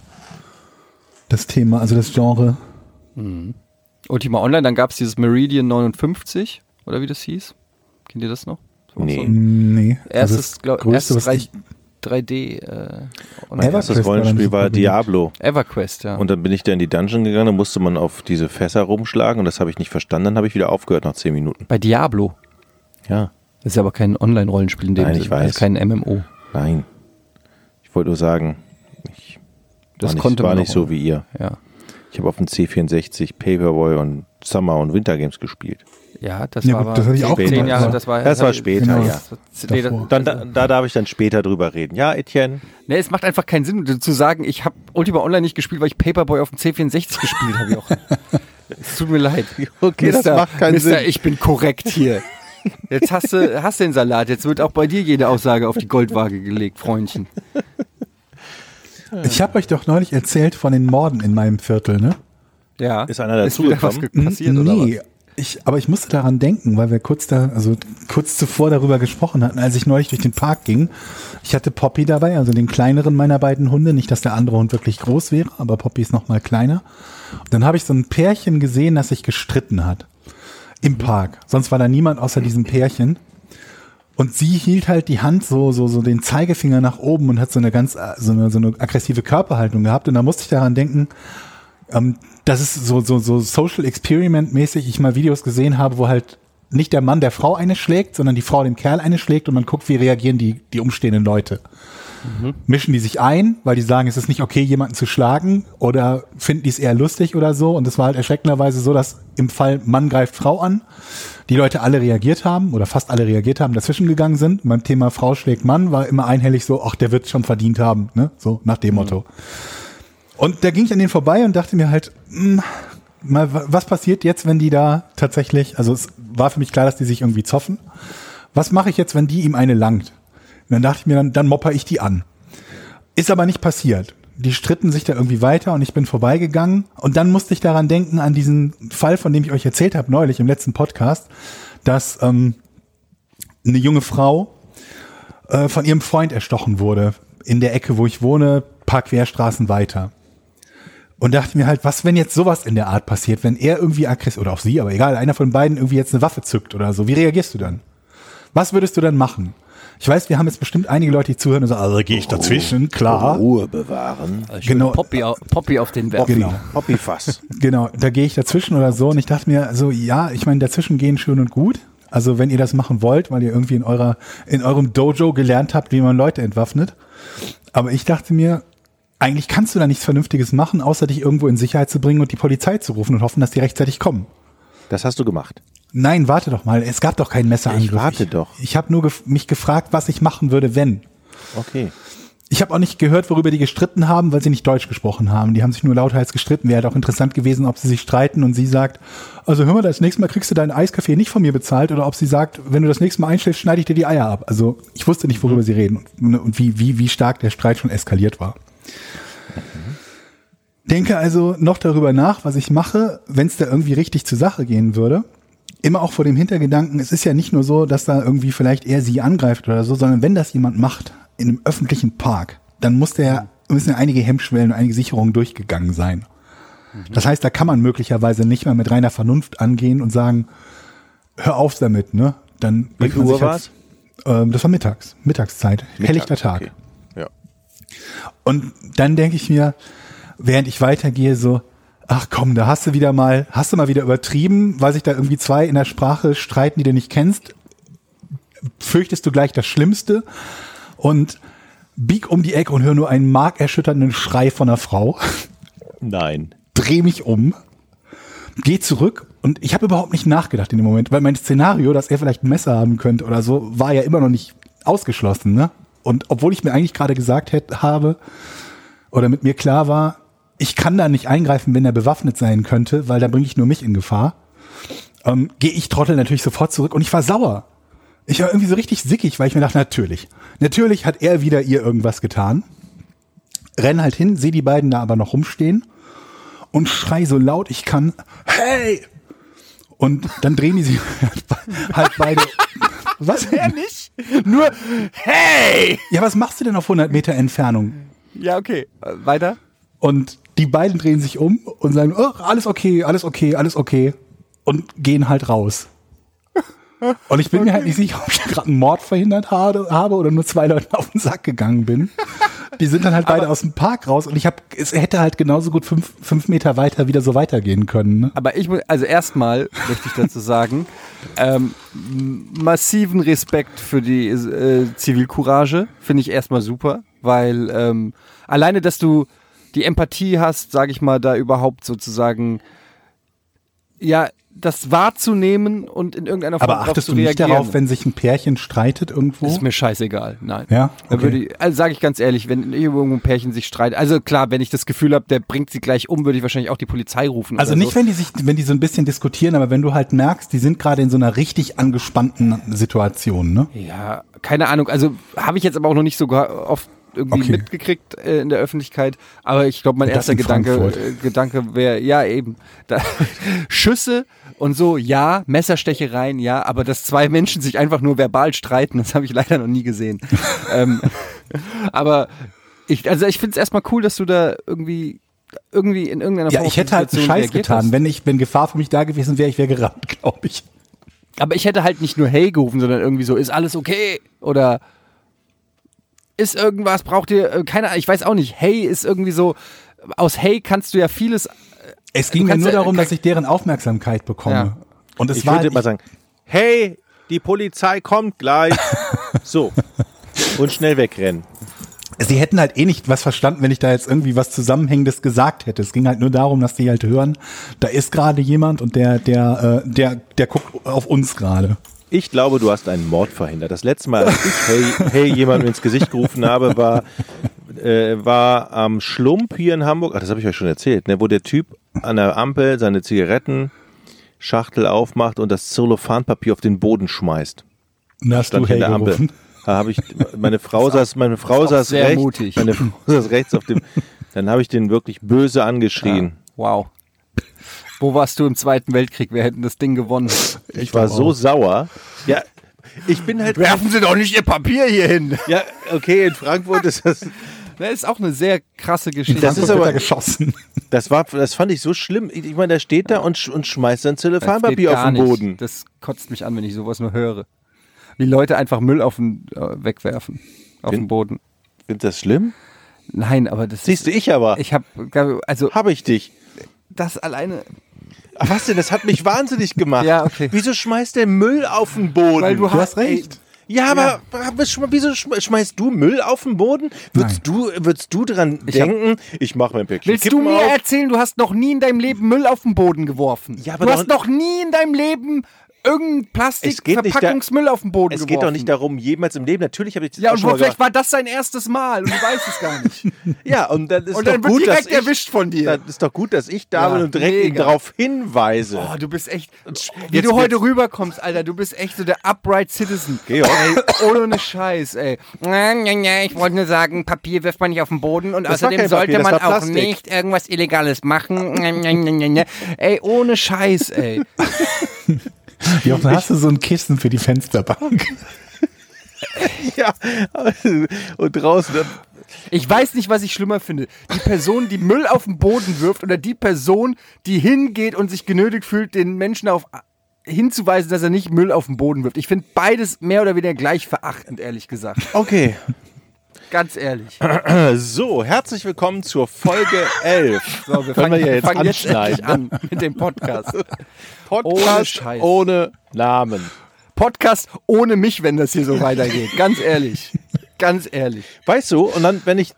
Das Thema, also das Genre. Mhm. Ultima Online, dann gab es dieses Meridian 59, oder wie das hieß. Kennt ihr das noch? Nee. Erstes 3D. Erstes Rollenspiel war Diablo. EverQuest, ja. Und dann bin ich da in die Dungeon gegangen, dann musste man auf diese Fässer rumschlagen und das habe ich nicht verstanden, dann habe ich wieder aufgehört nach 10 Minuten. Bei Diablo? Ja. Das ist aber kein Online-Rollenspiel in dem Sinne. Nein, ich weiß. Das ist kein MMO. Nein. Ich wollte nur sagen, Das war nicht so wie ihr. Ja. Ich habe auf dem C64 Paperboy und Summer- und Wintergames gespielt. Ja, das war gut, das hatte ich auch 10 Jahre. Das war später, genau. Da darf ich dann später drüber reden. Ja, Etienne? Nee, es macht einfach keinen Sinn, zu sagen, ich habe Ultima Online nicht gespielt, weil ich Paperboy auf dem C64 gespielt habe. Es tut mir leid. Okay, das macht keinen Sinn. Ich bin korrekt hier. Jetzt hast du den Salat. Jetzt wird auch bei dir jede Aussage auf die Goldwaage gelegt, Freundchen. Ich habe euch doch neulich erzählt von den Morden in meinem Viertel, ne? Ja. Ist einer dazugekommen? Passiert, oder was? Nee, aber ich musste daran denken, weil wir kurz zuvor darüber gesprochen hatten, als ich neulich durch den Park ging. Ich hatte Poppy dabei, also den kleineren meiner beiden Hunde. Nicht, dass der andere Hund wirklich groß wäre, aber Poppy ist noch mal kleiner. Und dann habe ich so ein Pärchen gesehen, das sich gestritten hat. Im Park. Sonst war da niemand außer diesem Pärchen. Und sie hielt halt die Hand so den Zeigefinger nach oben und hat so eine aggressive Körperhaltung gehabt. Und da musste ich daran denken, dass es so Social Experiment-mäßig ich mal Videos gesehen habe, wo halt nicht der Mann der Frau eine schlägt, sondern die Frau dem Kerl eine schlägt und man guckt, wie reagieren die umstehenden Leute. Mischen die sich ein, weil die sagen, es ist nicht okay, jemanden zu schlagen oder finden die es eher lustig oder so. Und es war halt erschreckenderweise so, dass im Fall Mann greift Frau an, die Leute alle reagiert haben oder fast alle reagiert haben, dazwischen gegangen sind. Und beim Thema Frau schlägt Mann war immer einhellig so, ach, der wird schon verdient haben, ne? So nach dem Motto. Und da ging ich an denen vorbei und dachte mir halt, mal, was passiert jetzt, wenn die da tatsächlich, also es war für mich klar, dass die sich irgendwie zoffen. Was mache ich jetzt, wenn die ihm eine langt? Und dann dachte ich mir, dann mopper ich die an. Ist aber nicht passiert. die stritten sich da irgendwie weiter und ich bin vorbeigegangen und dann musste ich daran denken, an diesen Fall, von dem ich euch erzählt habe neulich im letzten Podcast, dass eine junge Frau von ihrem Freund erstochen wurde, in der Ecke, wo ich wohne, paar Querstraßen weiter. Und dachte mir halt, was, wenn jetzt sowas in der Art passiert, wenn er irgendwie aggressiv, oder auch sie, aber egal, einer von beiden irgendwie jetzt eine Waffe zückt oder so, wie reagierst du dann? Was würdest du dann machen? Ich weiß, wir haben jetzt bestimmt einige Leute, die zuhören und sagen, also gehe ich dazwischen, klar. Ruhe bewahren. Also genau. Poppy auf den Werfen. Genau. Poppy-Fass. Genau, da gehe ich dazwischen oder so. Und ich dachte mir, also ja, ich meine, dazwischen gehen schön und gut. Also wenn ihr das machen wollt, weil ihr irgendwie in eurem Dojo gelernt habt, wie man Leute entwaffnet. Aber ich dachte mir, eigentlich kannst du da nichts Vernünftiges machen, außer dich irgendwo in Sicherheit zu bringen und die Polizei zu rufen und hoffen, dass die rechtzeitig kommen. Das hast du gemacht. Nein, warte doch mal. Es gab doch keinen Messerangriff. Ich warte doch. Ich habe nur mich gefragt, was ich machen würde, wenn. Okay. Ich habe auch nicht gehört, worüber die gestritten haben, weil sie nicht Deutsch gesprochen haben. Die haben sich nur lauthals gestritten. Wäre halt auch interessant gewesen, ob sie sich streiten und sie sagt, also hör mal, das nächste Mal kriegst du deinen Eiskaffee nicht von mir bezahlt, oder ob sie sagt, wenn du das nächste Mal einschläfst, schneide ich dir die Eier ab. Also ich wusste nicht, worüber sie reden und wie stark der Streit schon eskaliert war. Denke also noch darüber nach, was ich mache, wenn es da irgendwie richtig zur Sache gehen würde. Immer auch vor dem Hintergedanken, es ist ja nicht nur so, dass da irgendwie vielleicht er sie angreift oder so, sondern wenn das jemand macht in einem öffentlichen Park, dann müssen ja einige Hemmschwellen und einige Sicherungen durchgegangen sein. Mhm. Das heißt, da kann man möglicherweise nicht mehr mit reiner Vernunft angehen und sagen, hör auf damit, ne? Dann wie viel Uhr war's? Das war Mittagszeit, helllichter Tag. Okay. Ja. Und dann denke ich mir, während ich weitergehe, so, ach komm, da hast du mal wieder übertrieben, weil sich da irgendwie zwei in der Sprache streiten, die du nicht kennst, fürchtest du gleich das Schlimmste und bieg um die Ecke und hör nur einen markerschütternden Schrei von einer Frau. Nein. Dreh mich um, geh zurück und ich habe überhaupt nicht nachgedacht in dem Moment, weil mein Szenario, dass er vielleicht ein Messer haben könnte oder so, war ja immer noch nicht ausgeschlossen, ne? Und obwohl ich mir eigentlich gerade gesagt habe oder mit mir klar war, ich kann da nicht eingreifen, wenn er bewaffnet sein könnte, weil da bringe ich nur mich in Gefahr. Gehe ich Trottel natürlich sofort zurück und ich war sauer. Ich war irgendwie so richtig sickig, weil ich mir dachte, natürlich hat er wieder ihr irgendwas getan. Renn halt hin, sehe die beiden da aber noch rumstehen und schrei so laut ich kann, hey! Und dann drehen die sich halt beide. Was? Er nicht? Nur, hey! Ja, was machst du denn auf 100 Meter Entfernung? Ja, okay. Weiter? Und die beiden drehen sich um und sagen, oh, alles okay und gehen halt raus. Und ich bin mir halt nicht sicher, ob ich gerade einen Mord verhindert habe oder nur zwei Leuten auf den Sack gegangen bin. Die sind dann halt beide aus dem Park raus und es hätte halt genauso gut fünf Meter weiter wieder so weitergehen können. Ne? Aber erstmal möchte ich dazu sagen, massiven Respekt für die Zivilcourage, finde ich erstmal super, weil alleine, dass du die Empathie hast, sage ich mal, da überhaupt sozusagen, ja, das wahrzunehmen und in irgendeiner Form darauf zu reagieren. Aber achtest du nicht darauf, wenn sich ein Pärchen streitet irgendwo? Ist mir scheißegal, nein. Ja? Okay. Sage ich ganz ehrlich, wenn irgendwo ein Pärchen sich streitet, also klar, wenn ich das Gefühl habe, der bringt sie gleich um, würde ich wahrscheinlich auch die Polizei rufen. Also nicht, so. Wenn die so ein bisschen diskutieren, aber wenn du halt merkst, die sind gerade in so einer richtig angespannten Situation, ne? Ja, keine Ahnung, also habe ich jetzt aber auch noch nicht so oft irgendwie mitgekriegt in der Öffentlichkeit, aber ich glaube, mein erster Gedanke wäre, ja eben, Schüsse und so, ja, Messerstechereien, ja, aber dass zwei Menschen sich einfach nur verbal streiten, das habe ich leider noch nie gesehen. Aber ich finde es erstmal cool, dass du da irgendwie in irgendeiner Form... Ja, ich hätte halt einen Scheiß getan, wenn Gefahr für mich da gewesen wäre, ich wäre gerannt, glaube ich. Aber ich hätte halt nicht nur hey gerufen, sondern irgendwie so, ist alles okay? Oder... Ist irgendwas, braucht ihr, keine Ahnung, ich weiß auch nicht, hey ist irgendwie so, aus hey kannst du ja vieles. Es ging mir nur darum, dass ich deren Aufmerksamkeit bekomme. Ja. Und es ich würde mal sagen, hey, die Polizei kommt gleich. So. Und schnell wegrennen. Sie hätten halt eh nicht was verstanden, wenn ich da jetzt irgendwie was Zusammenhängendes gesagt hätte. Es ging halt nur darum, dass die halt hören, da ist gerade jemand und der guckt auf uns gerade. Ich glaube, du hast einen Mord verhindert. Das letzte Mal, als ich hey jemandem ins Gesicht gerufen habe, war am Schlump hier in Hamburg. Ach, das habe ich euch schon erzählt, ne? Wo der Typ an der Ampel seine Zigarettenschachtel aufmacht und das Zellophanpapier auf den Boden schmeißt. Na, hast du hey gerufen? Da habe ich, meine Frau saß rechts auf dem Dann habe ich den wirklich böse angeschrien. Ja. Wow. Wo warst du im Zweiten Weltkrieg? Wir hätten das Ding gewonnen. Ich war so sauer. Ja, ich bin halt... Werfen Sie doch nicht Ihr Papier hier hin. Ja, okay, in Frankfurt ist das... Das ist auch eine sehr krasse Geschichte. Das ist aber geschossen. Das fand ich so schlimm. Ich meine, der steht da und schmeißt dann Zellofanpapier auf den Boden. Nicht. Das kotzt mich an, wenn ich sowas nur höre. Wie Leute einfach Müll wegwerfen. Auf den Boden. Findest du das schlimm? Nein, aber das siehst du, ich aber. Ich habe ich dich. Das alleine... Ach, was denn? Das hat mich wahnsinnig gemacht. Ja, okay. Wieso schmeißt der Müll auf den Boden? Weil du hast recht. Ja, aber wieso schmeißt du Müll auf den Boden? Würdest du dran denken, ich mache mein Päckchen. Willst du mir erzählen, du hast noch nie in deinem Leben Müll auf den Boden geworfen? Ja, aber du hast noch nie in deinem Leben irgendein Plastikverpackungsmüll auf den Boden geworfen. Es geht doch nicht darum, jemals im Leben, natürlich habe ich das ja, auch schon mal vielleicht gemacht. War das sein erstes Mal und du weißt es gar nicht. Ja, und dann ist und dann doch gut, direkt dass ich, erwischt von dir. Das ist doch gut, dass ich da bin und direkt darauf hinweise. Oh, du bist echt, wie du heute rüberkommst, Alter, du bist echt so der upright citizen. Georg. Ey, ohne Scheiß, ey. Ich wollte nur sagen, Papier wirft man nicht auf den Boden und das außerdem sollte Papier, man auch nicht irgendwas Illegales machen. Ey, ohne Scheiß, ey. Jochen, hast du so ein Kissen für die Fensterbank? Ja, und draußen. Ich weiß nicht, was ich schlimmer finde. Die Person, die Müll auf den Boden wirft oder die Person, die hingeht und sich genötigt fühlt, den Menschen darauf hinzuweisen, dass er nicht Müll auf den Boden wirft. Ich finde beides mehr oder weniger gleich verachtend, ehrlich gesagt. Okay. Ganz ehrlich. So, herzlich willkommen zur Folge 11. So, wir fangen jetzt endlich an mit dem Podcast. Podcast ohne Namen. Podcast ohne mich, wenn das hier so weitergeht. Ganz ehrlich. Ganz ehrlich. Weißt du, und dann, wenn ich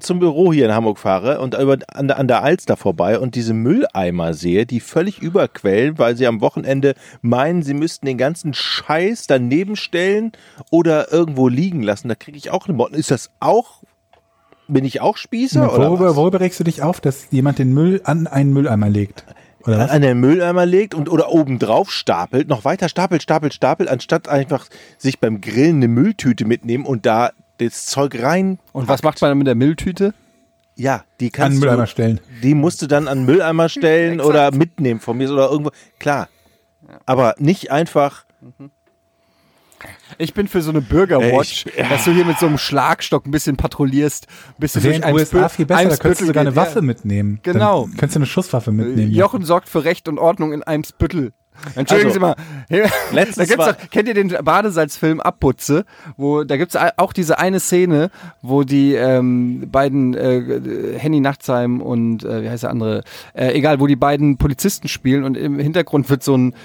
zum Büro hier in Hamburg fahre und an der Alster vorbei und diese Mülleimer sehe, die völlig überquellen, weil sie am Wochenende meinen, sie müssten den ganzen Scheiß daneben stellen oder irgendwo liegen lassen. Da kriege ich auch eine Motten. Ist das auch... Bin ich auch Spießer? Na, worüber regst du dich auf, dass jemand den Müll an einen Mülleimer legt? Oder was? An den Mülleimer legt oder obendrauf stapelt, noch weiter stapelt, anstatt einfach sich beim Grillen eine Mülltüte mitnehmen und da das Zeug rein. Und was macht man dann mit der Mülltüte? Ja, die kannst du... An Mülleimer stellen. Die musst du dann an Mülleimer stellen oder mitnehmen von mir oder irgendwo. Klar, aber nicht einfach... Ich bin für so eine Bürgerwatch, dass du hier mit so einem Schlagstock ein bisschen patrouillierst. Ein bisschen durch in den USA viel besser, da könntest du sogar eine Waffe mitnehmen. Genau. Dann könntest du eine Schusswaffe mitnehmen. Jochen sorgt für Recht und Ordnung in Eimsbüttel. Entschuldigen also, Sie mal. Da gibt's doch, kennt ihr den Badesalzfilm Abputze? Da gibt es auch diese eine Szene, wo die beiden, Henny Nachtsheim und, wie heißt der andere, egal, wo die beiden Polizisten spielen und im Hintergrund wird so ein,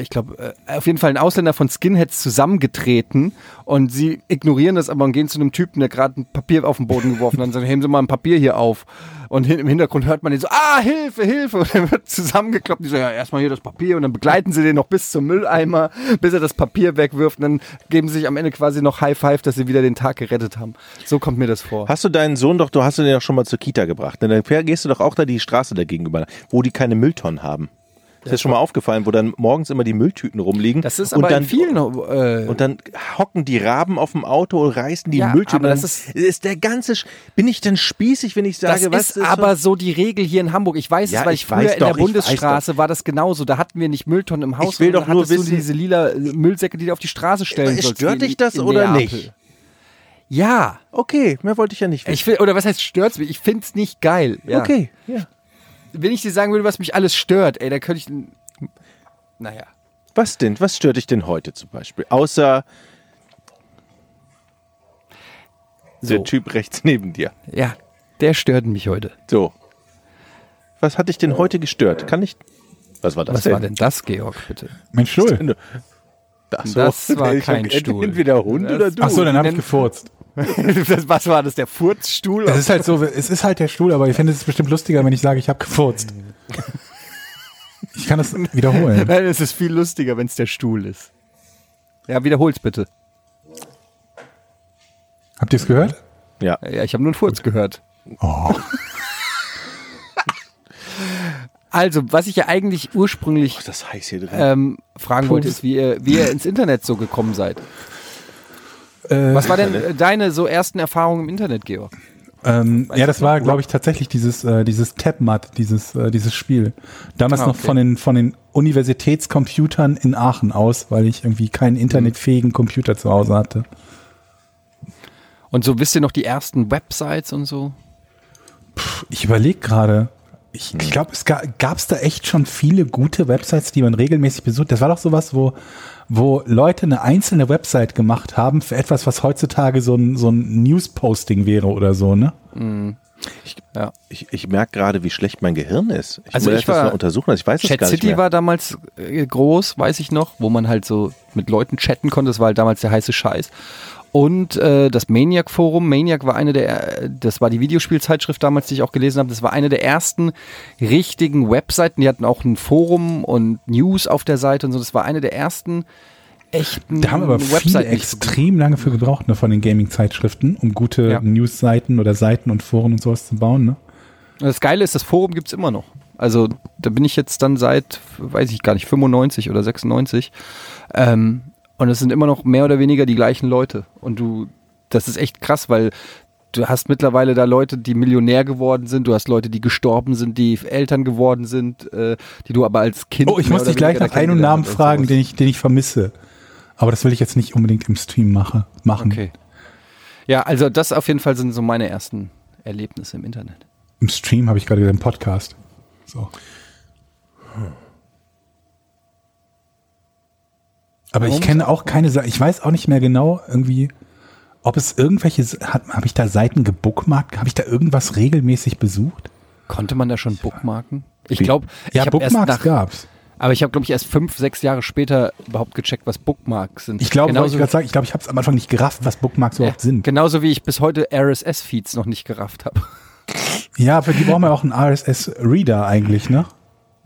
ich glaube, auf jeden Fall ein Ausländer von Skinheads zusammengetreten und sie ignorieren das aber und gehen zu einem Typen, der gerade ein Papier auf den Boden geworfen hat und sagen, heben Sie mal ein Papier hier auf. Und im Hintergrund hört man den so, Hilfe. Und dann wird zusammengekloppt. Die so, ja, erstmal hier das Papier. Und dann begleiten sie den noch bis zum Mülleimer, bis er das Papier wegwirft. Und dann geben sie sich am Ende quasi noch High Five, dass sie wieder den Tag gerettet haben. So kommt mir das vor. Hast du deinen Sohn doch, du hast ihn ja schon mal zur Kita gebracht. Dann gehst du doch auch da die Straße dagegenüber, wo die keine Mülltonnen haben. Das ist schon mal aufgefallen, wo dann morgens immer die Mülltüten rumliegen. Das ist aber und dann in vielen... und dann hocken die Raben auf dem Auto und reißen die Mülltüten. Aber das ist der ganze... bin ich denn spießig, wenn ich sage... Das ist aber so die Regel hier in Hamburg. Ich weiß es, weil ich früher in der Bundesstraße war das genauso. Da hatten wir nicht Mülltonnen im Haus. Ich will doch nur wissen... diese lila Müllsäcke, die du auf die Straße stellen sollst. Stört dich das oder nicht? Ja. Okay, mehr wollte ich ja nicht wissen. Oder was heißt stört's mich? Ich find's nicht geil. Ja. Okay, ja. Wenn ich dir sagen würde, was mich alles stört, ey, da könnte ich... Naja. Was denn? Was stört dich denn heute zum Beispiel? Außer so. Der Typ rechts neben dir. Ja, der stört mich heute. So. Was hat dich denn heute gestört? Kann ich... Was war das denn? Was war denn das, Georg, bitte? Mein Stuhl. Das war kein Stuhl. Entweder Hund oder du. Achso, dann habe ich gefurzt. Was war das, der Furzstuhl? Das ist halt so, es ist halt der Stuhl, aber ich finde es bestimmt lustiger, wenn ich sage, ich habe gefurzt. Ich kann das wiederholen. Nein, es ist viel lustiger, wenn es der Stuhl ist. Ja, wiederhol's bitte. Habt ihr es gehört? Ja. Ja, ich habe nur einen Furz gehört. Oh. Also, was ich ja eigentlich ursprünglich das heiß hier drin. Fragen wollte, ist, wie ihr ins Internet so gekommen seid. Was war denn deine so ersten Erfahrungen im Internet, Georg? Ja, das war, glaube ich, tatsächlich dieses Tapmat, dieses Spiel. Damals noch von den Universitätscomputern in Aachen aus, weil ich irgendwie keinen internetfähigen Computer zu Hause hatte. Und so wisst ihr noch die ersten Websites und so? Ich überlege gerade. Ich glaube, es gab's da echt schon viele gute Websites, die man regelmäßig besucht. Das war doch sowas, wo Leute eine einzelne Website gemacht haben für etwas, was heutzutage so ein News-Posting wäre oder so, ne? Mhm. Ich merke gerade, wie schlecht mein Gehirn ist. Ich weiß es gar nicht mehr. Chat City war damals groß, weiß ich noch, wo man halt so mit Leuten chatten konnte. Das war halt damals der heiße Scheiß. Und das Maniac-Forum. Maniac war das war die Videospielzeitschrift damals, die ich auch gelesen habe. Das war eine der ersten richtigen Webseiten. Die hatten auch ein Forum und News auf der Seite und so. Das war eine der ersten echten Webseiten. Da haben aber viele extrem lange für gebraucht, ne, von den Gaming-Zeitschriften, um gute News-Seiten oder Seiten und Foren und sowas zu bauen. Ne? Das Geile ist, das Forum gibt's immer noch. Also da bin ich jetzt dann seit, weiß ich gar nicht, 95 oder 96, und es sind immer noch mehr oder weniger die gleichen Leute. Und das ist echt krass, weil du hast mittlerweile da Leute, die Millionär geworden sind, du hast Leute, die gestorben sind, die Eltern geworden sind, die du aber als Kind... Oh, ich muss dich gleich nach einem Namen fragen, den ich vermisse. Aber das will ich jetzt nicht unbedingt im Stream machen. Okay. Ja, also das auf jeden Fall sind so meine ersten Erlebnisse im Internet. Im Stream habe ich gerade den Podcast. So. Aber warum? Ich kenne auch keine Seite, ich weiß auch nicht mehr genau irgendwie, ob es irgendwelche, habe ich da Seiten gebookmarkt, habe ich da irgendwas regelmäßig besucht? Konnte man da schon bookmarken? Ich glaube, ja, Bookmarks gab's. Aber ich habe, glaube ich, erst 5-6 Jahre später überhaupt gecheckt, was Bookmarks sind. Ich glaube, ich habe es am Anfang nicht gerafft, was Bookmarks überhaupt sind. Genauso wie ich bis heute RSS-Feeds noch nicht gerafft habe. Ja, für die brauchen wir auch einen RSS-Reader eigentlich, ne?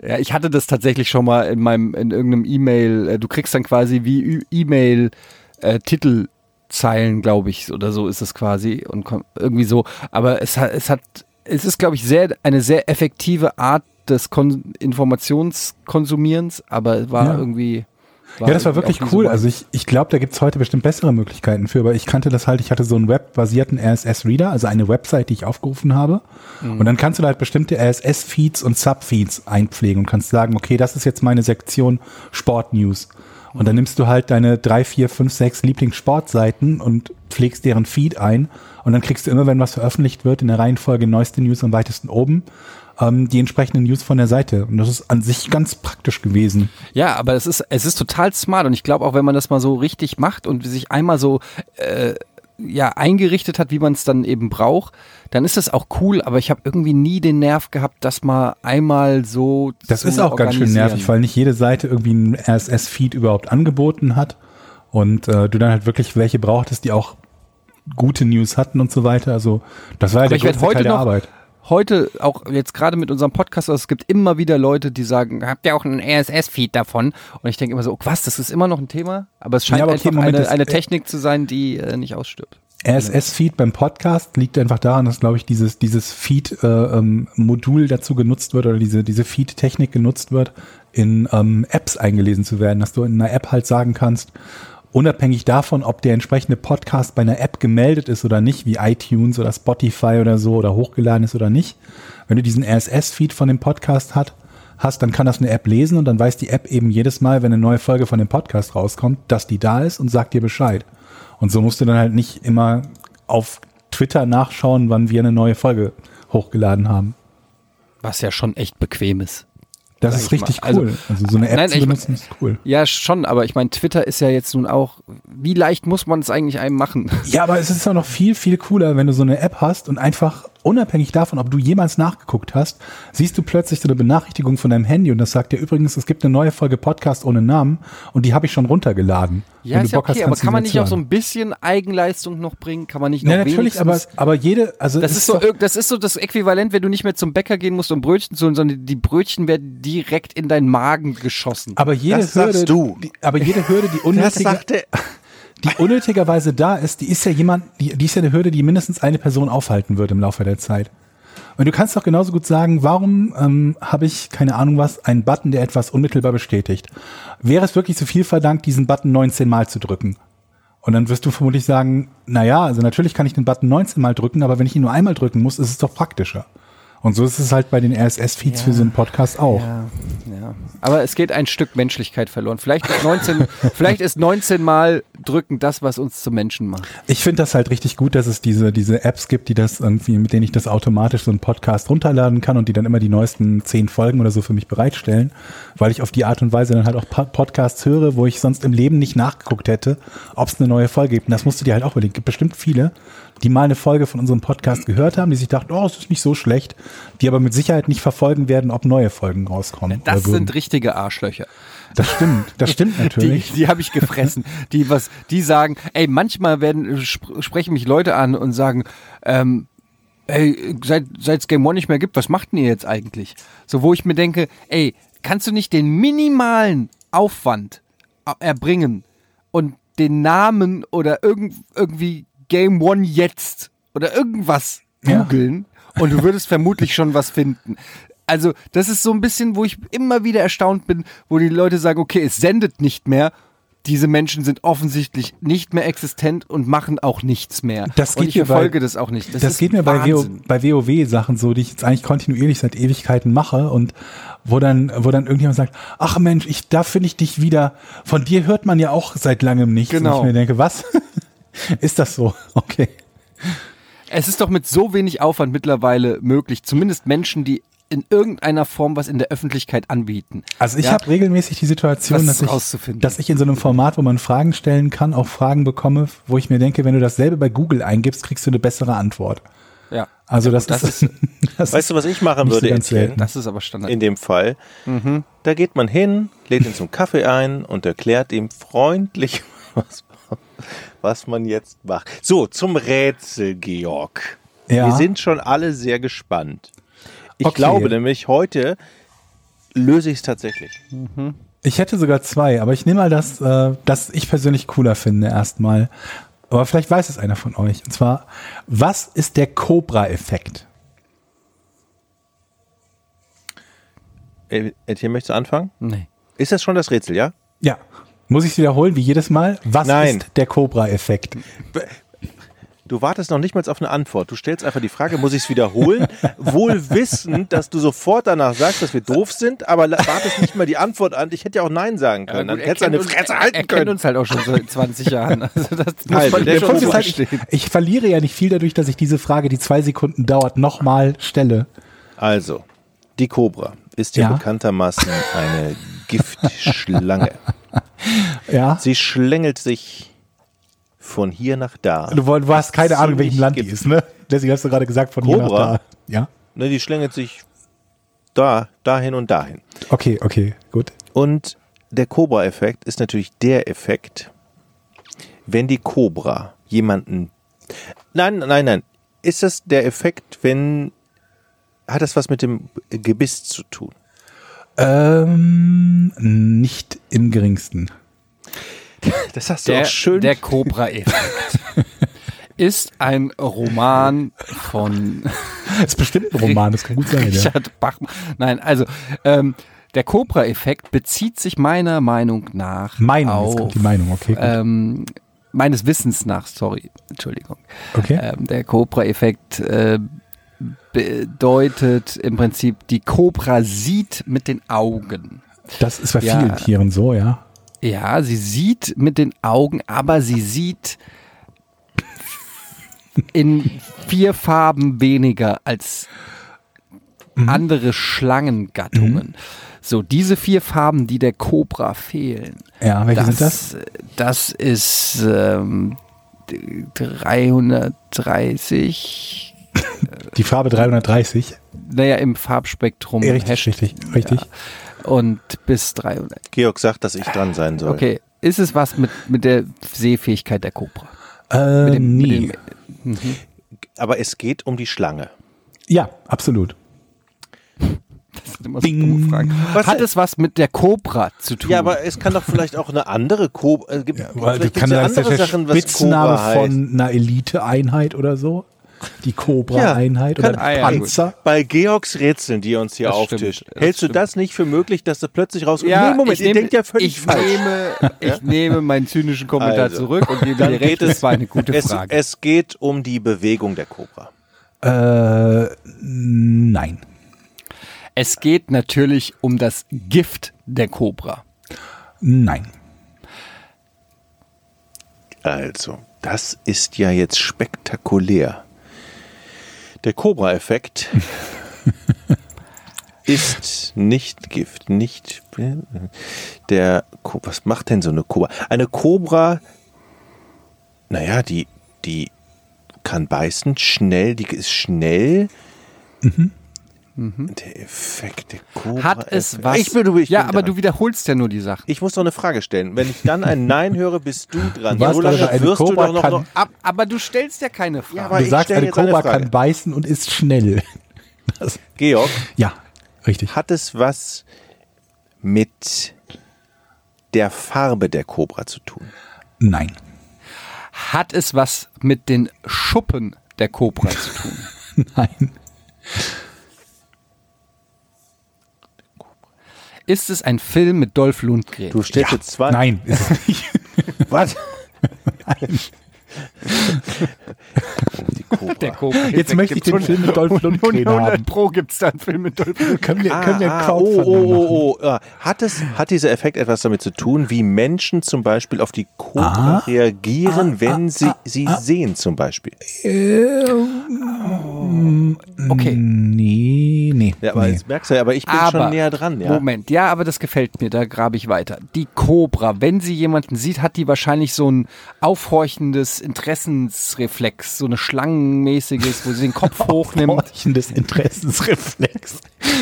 Ja, ich hatte das tatsächlich schon mal in irgendeinem E-Mail. Du kriegst dann quasi wie E-Mail-Titelzeilen, glaube ich, oder so ist es quasi und irgendwie so. Aber es ist, glaube ich, eine sehr effektive Art des Informationskonsumierens, aber war irgendwie. Ja, das war wirklich cool. Also ich glaube, da gibt's heute bestimmt bessere Möglichkeiten für, aber ich kannte das halt, ich hatte so einen webbasierten RSS-Reader, also eine Website, die ich aufgerufen habe. Mhm. Und dann kannst du da halt bestimmte RSS-Feeds und Subfeeds einpflegen und kannst sagen, okay, das ist jetzt meine Sektion Sport-News. Und dann nimmst du halt deine 3, 4, 5, 6 Lieblingssportseiten und pflegst deren Feed ein. Und dann kriegst du immer, wenn was veröffentlicht wird, in der Reihenfolge neueste News am weitesten oben, die entsprechenden News von der Seite. Und das ist an sich ganz praktisch gewesen. Ja, aber es ist total smart. Und ich glaube auch, wenn man das mal so richtig macht und sich einmal so eingerichtet hat, wie man es dann eben braucht, dann ist das auch cool, aber ich habe irgendwie nie den Nerv gehabt, das mal einmal so zu organisieren. Das ist auch ganz schön nervig, weil nicht jede Seite irgendwie einen RSS-Feed überhaupt angeboten hat und du dann halt wirklich welche brauchtest, die auch gute News hatten und so weiter. Also das war ja der größte Teil der Arbeit. Heute, auch jetzt gerade mit unserem Podcast, also es gibt immer wieder Leute, die sagen, habt ihr auch einen RSS-Feed davon? Und ich denke immer so, was, das ist immer noch ein Thema? Aber es scheint eine Technik zu sein, die nicht ausstirbt. RSS-Feed beim Podcast liegt einfach daran, dass, glaube ich, dieses Feed-Modul dazu genutzt wird oder diese Feed-Technik genutzt wird, in Apps eingelesen zu werden, dass du in einer App halt sagen kannst, unabhängig davon, ob der entsprechende Podcast bei einer App gemeldet ist oder nicht, wie iTunes oder Spotify oder so oder hochgeladen ist oder nicht, wenn du diesen RSS-Feed von dem Podcast hast, dann kann das eine App lesen und dann weiß die App eben jedes Mal, wenn eine neue Folge von dem Podcast rauskommt, dass die da ist und sagt dir Bescheid. Und so musst du dann halt nicht immer auf Twitter nachschauen, wann wir eine neue Folge hochgeladen haben. Was ja schon echt bequem ist. Das ist richtig cool. Also so eine App zu benutzen ist cool. Ja, schon, aber ich meine, Twitter ist ja jetzt nun auch, wie leicht muss man es eigentlich einem machen? Ja, aber es ist ja noch viel, viel cooler, wenn du so eine App hast und einfach unabhängig davon, ob du jemals nachgeguckt hast, siehst du plötzlich so eine Benachrichtigung von deinem Handy und das sagt dir übrigens, es gibt eine neue Folge Podcast ohne Namen und die habe ich schon runtergeladen. Ja, wenn ist du Bock ja okay, hast, aber kann man nicht auch so ein bisschen Eigenleistung noch bringen? Kann man nicht noch wenigstens? Ja, natürlich, aber jede, also das ist so das Äquivalent, wenn du nicht mehr zum Bäcker gehen musst, um Brötchen zu holen, sondern die Brötchen werden direkt in deinen Magen geschossen. Aber jede Hürde, die unnötig die unnötigerweise da ist, die ist ja eine Hürde, die mindestens eine Person aufhalten wird im Laufe der Zeit. Und du kannst doch genauso gut sagen, warum habe ich, keine Ahnung was, einen Button, der etwas unmittelbar bestätigt? Wäre es wirklich zu viel verlangt, diesen Button 19 Mal zu drücken? Und dann wirst du vermutlich sagen, naja, also natürlich kann ich den Button 19 Mal drücken, aber wenn ich ihn nur einmal drücken muss, ist es doch praktischer. Und so ist es halt bei den RSS-Feeds für so einen Podcast auch. Ja. Aber es geht ein Stück Menschlichkeit verloren. Vielleicht ist 19 Mal drücken das, was uns zu Menschen macht. Ich finde das halt richtig gut, dass es diese Apps gibt, die das irgendwie, mit denen ich das automatisch so einen Podcast runterladen kann und die dann immer die neuesten 10 Folgen oder so für mich bereitstellen, weil ich auf die Art und Weise dann halt auch Podcasts höre, wo ich sonst im Leben nicht nachgeguckt hätte, ob es eine neue Folge gibt. Und das musst du dir halt auch überlegen. Es gibt bestimmt viele, die mal eine Folge von unserem Podcast gehört haben, die sich dachten, oh, es ist nicht so schlecht, die aber mit Sicherheit nicht verfolgen werden, ob neue Folgen rauskommen. Das sind richtige Arschlöcher. Das stimmt natürlich. Die habe ich gefressen. Die sagen, ey, manchmal sprechen mich Leute an und sagen, ey, seit's Game One nicht mehr gibt, was macht denn ihr jetzt eigentlich? So, wo ich mir denke, ey, kannst du nicht den minimalen Aufwand erbringen und den Namen oder irgendwie Game One jetzt oder irgendwas googeln und du würdest vermutlich schon was finden. Also das ist so ein bisschen, wo ich immer wieder erstaunt bin, wo die Leute sagen, okay, es sendet nicht mehr. Diese Menschen sind offensichtlich nicht mehr existent und machen auch nichts mehr. Ich verfolge das auch nicht. Das geht mir bei WoW-Sachen so, die ich jetzt eigentlich kontinuierlich seit Ewigkeiten mache und wo dann irgendjemand sagt, ach Mensch, da finde ich dich wieder. Von dir hört man ja auch seit langem nichts. Genau. Und ich mir denke, was? Ist das so? Okay. Es ist doch mit so wenig Aufwand mittlerweile möglich, zumindest Menschen, die in irgendeiner Form was in der Öffentlichkeit anbieten. Also ich habe regelmäßig die Situation, dass ich in so einem Format, wo man Fragen stellen kann, auch Fragen bekomme, wo ich mir denke, wenn du dasselbe bei Google eingibst, kriegst du eine bessere Antwort. Ja. Also das ist, weißt du, was ich machen würde? Das ist aber Standard. In dem Fall, Da geht man hin, lädt ihn zum Kaffee ein und erklärt ihm freundlich, was man jetzt macht. So, zum Rätsel, Georg. Ja. Wir sind schon alle sehr gespannt. Ich glaube nämlich, heute löse ich es tatsächlich. Mhm. Ich hätte sogar zwei, aber ich nehme mal das ich persönlich cooler finde erstmal. Aber vielleicht weiß es einer von euch. Und zwar, was ist der Cobra-Effekt? Etienne, möchtest du anfangen? Nee. Ist das schon das Rätsel, ja? Ja. Muss ich es wiederholen, wie jedes Mal? Nein. Ist der Cobra-Effekt? Du wartest noch nicht mal auf eine Antwort. Du stellst einfach die Frage, muss ich es wiederholen? Wohl wissend, dass du sofort danach sagst, dass wir doof sind, aber wartest nicht mal die Antwort an. Ich hätte ja auch Nein sagen können. Dann hättest du eine Fresse halten können. Wir kennen uns halt auch schon seit 20 Jahren. Also ich verliere ja nicht viel dadurch, dass ich diese Frage, die 2 Sekunden dauert, nochmal stelle. Also, die Cobra ist ja bekanntermaßen eine Giftschlange. Ja. Sie schlängelt sich von hier nach da. Du hast keine Ahnung, in welchem Land die ist, ne? Deswegen hast du gerade gesagt, von Cobra, hier nach da. Ja? Ne, die schlängelt sich dahin und dahin. Okay, gut. Und der Cobra-Effekt ist natürlich der Effekt, wenn die Cobra jemanden... Nein. Ist das der Effekt, wenn... Hat das was mit dem Gebiss zu tun? Nicht im geringsten. Das hast du auch schön. Der Cobra-Effekt ist ein Roman von... Das ist bestimmt ein Roman, das kann gut sein. Richard Bachmann. Nein, also der Cobra-Effekt bezieht sich meiner Meinung nach auf... Kommt die Meinung, okay. Meines Wissens nach, sorry, Entschuldigung. Okay. Der Cobra-Effekt... bedeutet im Prinzip, die Cobra sieht mit den Augen. Das ist bei vielen Tieren so, ja. Ja, sie sieht mit den Augen, aber sie sieht in 4 Farben weniger als andere Schlangengattungen. So, diese 4 Farben, die der Cobra fehlen. Ja, welche sind das? Das ist 330... Die Farbe 330? Naja, im Farbspektrum. Richtig. Ja. Und bis 300. Georg sagt, dass ich dran sein soll. Okay, ist es was mit der Sehfähigkeit der Cobra? Nie. Aber es geht um die Schlange. Ja, absolut. Das sind immer so dumme Fragen. Hat es was mit der Cobra zu tun? Ja, aber es kann doch vielleicht auch eine andere Cobra... Vielleicht gibt es andere Sachen, was Cobra heißt. Spitzname von einer Elite-Einheit oder so. die Cobra-Einheit oder Panzer. Gut. Bei Georgs Rätseln, die uns hier auftischt, hältst du das nicht für möglich, dass das plötzlich rauskommt? Ja, nee, Moment, ihr denkt ja völlig falsch. Ich nehme meinen zynischen Kommentar zurück und gebe dir recht, das war eine gute Frage. Es geht um die Bewegung der Cobra. Nein. Es geht natürlich um das Gift der Cobra. Nein. Also, das ist ja jetzt spektakulär. Der Cobra-Effekt ist nicht Gift, nicht der Cobra. Was macht denn so eine Cobra? Eine Cobra, naja, die kann beißen, schnell, die ist schnell. Der Effekt der Cobra. Hat es was? Ich bin aber dran. Du wiederholst ja nur die Sache. Ich muss doch eine Frage stellen. Wenn ich dann ein Nein höre, bist du dran. Was, wirst du doch noch aber du stellst ja keine Frage. Ja, aber du sagst, eine Cobra kann beißen und ist schnell. Georg? Ja, richtig. Hat es was mit der Farbe der Cobra zu tun? Nein. Hat es was mit den Schuppen der Cobra zu tun? Nein. Ist es ein Film mit Dolph Lundgren? Du stellst jetzt zwei. Nein, ist es nicht. Was? Nein. Der Cobra. Jetzt möchte ich den Film mit Dolph Lundgren haben. 100 Pro gibt es da einen Film mit Dolph Lundgren. Können wir Hat dieser Effekt etwas damit zu tun, wie Menschen zum Beispiel auf die Cobra reagieren, wenn sie sehen zum Beispiel? Okay. Nee. Ja, aber jetzt merkst du ja, aber ich bin schon näher dran. Ja. Moment, ja, aber das gefällt mir, da grabe ich weiter. Die Cobra, wenn sie jemanden sieht, hat die wahrscheinlich so ein aufhorchendes Interessensreflex, so eine schlangenmäßiges, wo sie den Kopf hochnimmt. Aufhorchendes Interessensreflex.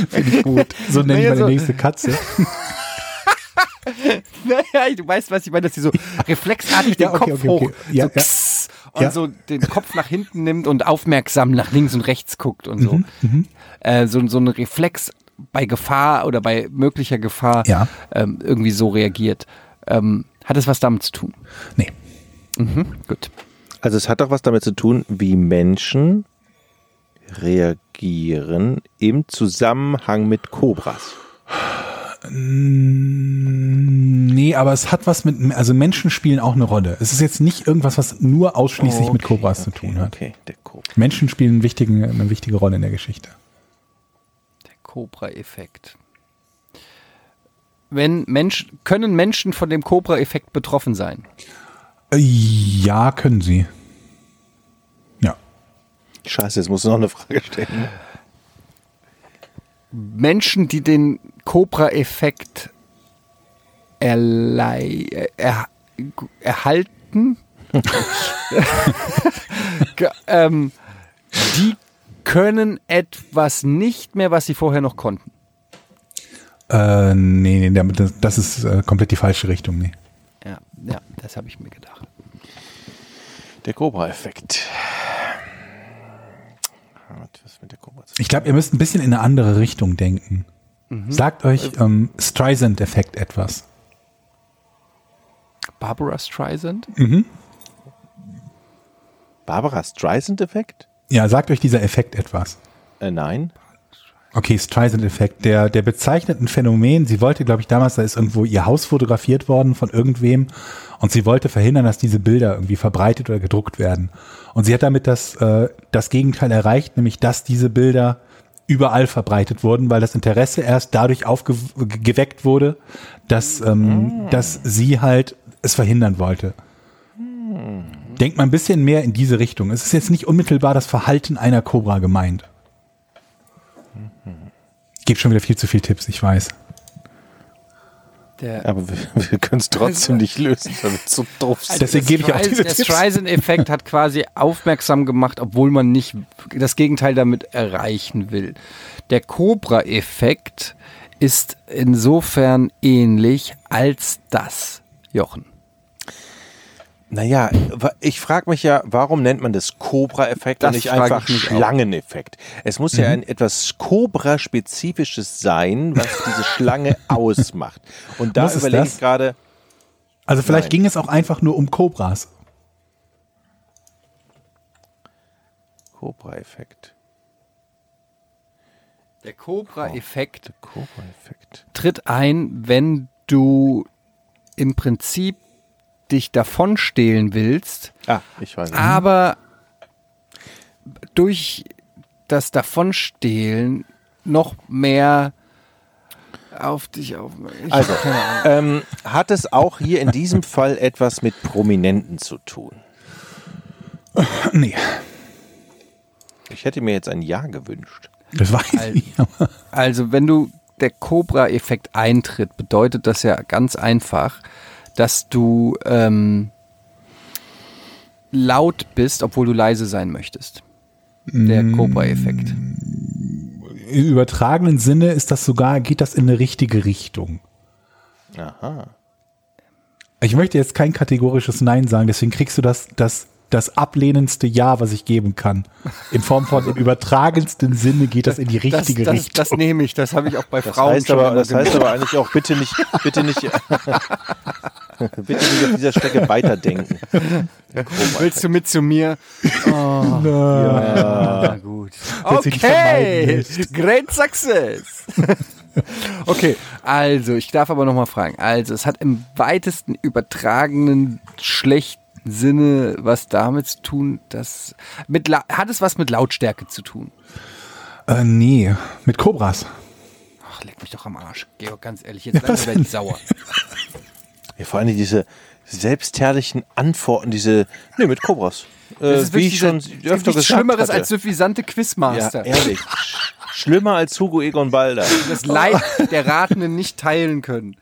Finde ich gut. So nenne ich meine nächste Katze. Naja, du weißt, was ich meine, dass sie so reflexartig den Kopf hoch. Ja, so und so den Kopf nach hinten nimmt und aufmerksam nach links und rechts guckt und so. So ein Reflex bei Gefahr oder bei möglicher Gefahr irgendwie so reagiert. Hat es was damit zu tun? Nee. Gut. Also es hat doch was damit zu tun, wie Menschen reagieren im Zusammenhang mit Kobras. Nee, aber es hat was mit, also Menschen spielen auch eine Rolle. Es ist jetzt nicht irgendwas, was nur ausschließlich mit Kobras zu tun hat. Okay, der Cobra. Menschen spielen eine wichtige Rolle in der Geschichte. Der Cobra-Effekt. Können Menschen von dem Cobra-Effekt betroffen sein? Ja, können sie. Ja. Scheiße, jetzt musst du noch eine Frage stellen. Menschen, die den Cobra-Effekt erhalten, die können etwas nicht mehr, was sie vorher noch konnten. Nee, das ist komplett die falsche Richtung. Nee. Ja, das habe ich mir gedacht. Der Cobra-Effekt. Ich glaube, ihr müsst ein bisschen in eine andere Richtung denken. Sagt euch Streisand-Effekt etwas. Barbara Streisand? Barbara Streisand-Effekt? Ja, sagt euch dieser Effekt etwas. Nein. Okay, Streisand-Effekt, der bezeichnet ein Phänomen. Sie wollte, glaube ich, damals, da ist irgendwo ihr Haus fotografiert worden von irgendwem und sie wollte verhindern, dass diese Bilder irgendwie verbreitet oder gedruckt werden. Und sie hat damit das Gegenteil erreicht, nämlich dass diese Bilder überall verbreitet wurden, weil das Interesse erst dadurch geweckt wurde, dass sie halt es verhindern wollte. Denkt mal ein bisschen mehr in diese Richtung. Es ist jetzt nicht unmittelbar das Verhalten einer Cobra gemeint. Gibt schon wieder viel zu viele Tipps, ich weiß. Aber wir können es trotzdem nicht lösen, weil wir zu doof sind. Deswegen gebe ich auch diese Tipps. Der Streisand-Effekt hat quasi aufmerksam gemacht, obwohl man nicht das Gegenteil damit erreichen will. Der Cobra-Effekt ist insofern ähnlich als das, Jochen. Naja, ich frage mich ja, warum nennt man das Cobra-Effekt und nicht einfach Schlangeneffekt? Es muss ja ein etwas Cobra-spezifisches sein, was diese Schlange ausmacht. Und da überlege ich gerade... Also vielleicht ging es auch einfach nur um Cobras. Cobra-Effekt. Der Cobra-Effekt tritt ein, wenn du im Prinzip dich davon stehlen willst, ich weiß nicht. Aber durch das Davonstehlen noch mehr auf dich aufmerksam. Also, hat es auch hier in diesem Fall etwas mit Prominenten zu tun? Nee. Ich hätte mir jetzt ein Ja gewünscht. Das weiß ich. Also, wenn du der Cobra-Effekt eintritt, bedeutet das ja ganz einfach, dass du laut bist, obwohl du leise sein möchtest. Der Cobra-Effekt. Im übertragenen Sinne ist das sogar, geht das in eine richtige Richtung. Aha. Ich möchte jetzt kein kategorisches Nein sagen, deswegen kriegst du das ablehnendste Ja, was ich geben kann. In Form von im übertragensten Sinne geht das in die richtige Richtung. Das nehme ich, das habe ich auch bei Frauen heißt schon. Aber, das heißt aber eigentlich auch, bitte nicht bitte nicht auf dieser Strecke weiterdenken. Willst du mit zu mir? Oh, ja, gut. Okay, great success. Okay, also ich darf aber nochmal fragen. Also es hat im weitesten übertragenen schlechten Sinne was damit zu tun, dass hat es was mit Lautstärke zu tun? Nee, mit Kobras. Ach, leck mich doch am Arsch, Georg, ganz ehrlich, jetzt werde ich sauer. Ja, vor allem diese selbstherrlichen Antworten, mit Kobras. Wie ich schon öfter gesagt Schlimmeres hatte. Als suffisante Quizmaster. Ja, ehrlich. Schlimmer als Hugo Egon Balder. Das Leid der Ratenden nicht teilen können.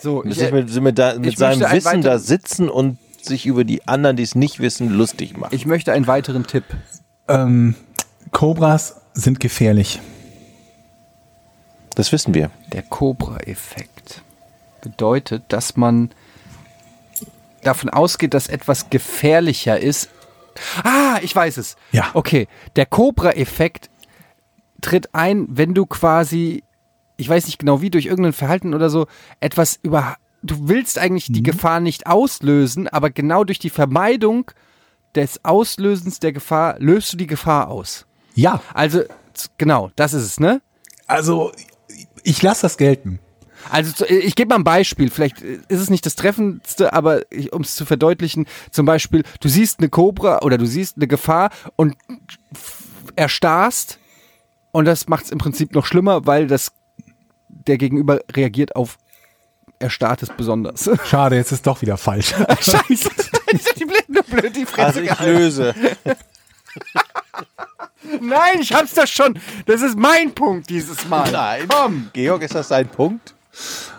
So, mit seinem Wissen da sitzen und sich über die anderen, die es nicht wissen, lustig machen. Ich möchte einen weiteren Tipp. Kobras sind gefährlich. Das wissen wir. Der Cobra-Effekt bedeutet, dass man davon ausgeht, dass etwas gefährlicher ist. Ah, ich weiß es. Ja. Okay, der Cobra-Effekt tritt ein, wenn du quasi... Ich weiß nicht genau wie, durch irgendein Verhalten oder so, etwas du willst eigentlich die Gefahr nicht auslösen, aber genau durch die Vermeidung des Auslösens der Gefahr löst du die Gefahr aus. Ja. Also, genau, das ist es, ne? Also, ich lasse das gelten. Also, ich gebe mal ein Beispiel, vielleicht ist es nicht das Treffendste, aber um es zu verdeutlichen, zum Beispiel, du siehst eine Kobra oder du siehst eine Gefahr und erstarrst und das macht es im Prinzip noch schlimmer, weil der Gegenüber reagiert auf Erstarrtes besonders. Schade, jetzt ist doch wieder falsch. Scheiße, ich hab die blöd die Fresse also ich löse. Nein, ich hab's doch schon. Das ist mein Punkt dieses Mal. Nein. Komm. Georg, ist das dein Punkt?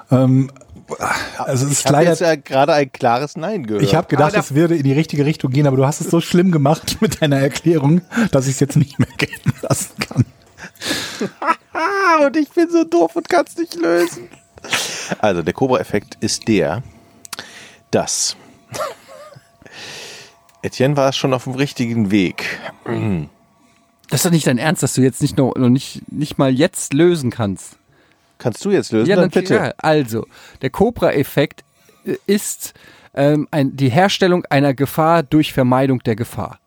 Also ich habe jetzt ja gerade ein klares Nein gehört. Ich habe gedacht, es würde in die richtige Richtung gehen, aber du hast es so schlimm gemacht mit deiner Erklärung, dass ich es jetzt nicht mehr gelten lassen kann. Und ich bin so doof und kann es nicht lösen. Also der Cobra-Effekt ist der, dass Etienne war schon auf dem richtigen Weg. Das ist doch nicht dein Ernst, dass du jetzt nicht mal jetzt lösen kannst. Kannst du jetzt lösen? Ja, dann bitte. Ja. Also der Cobra-Effekt ist die Herstellung einer Gefahr durch Vermeidung der Gefahr.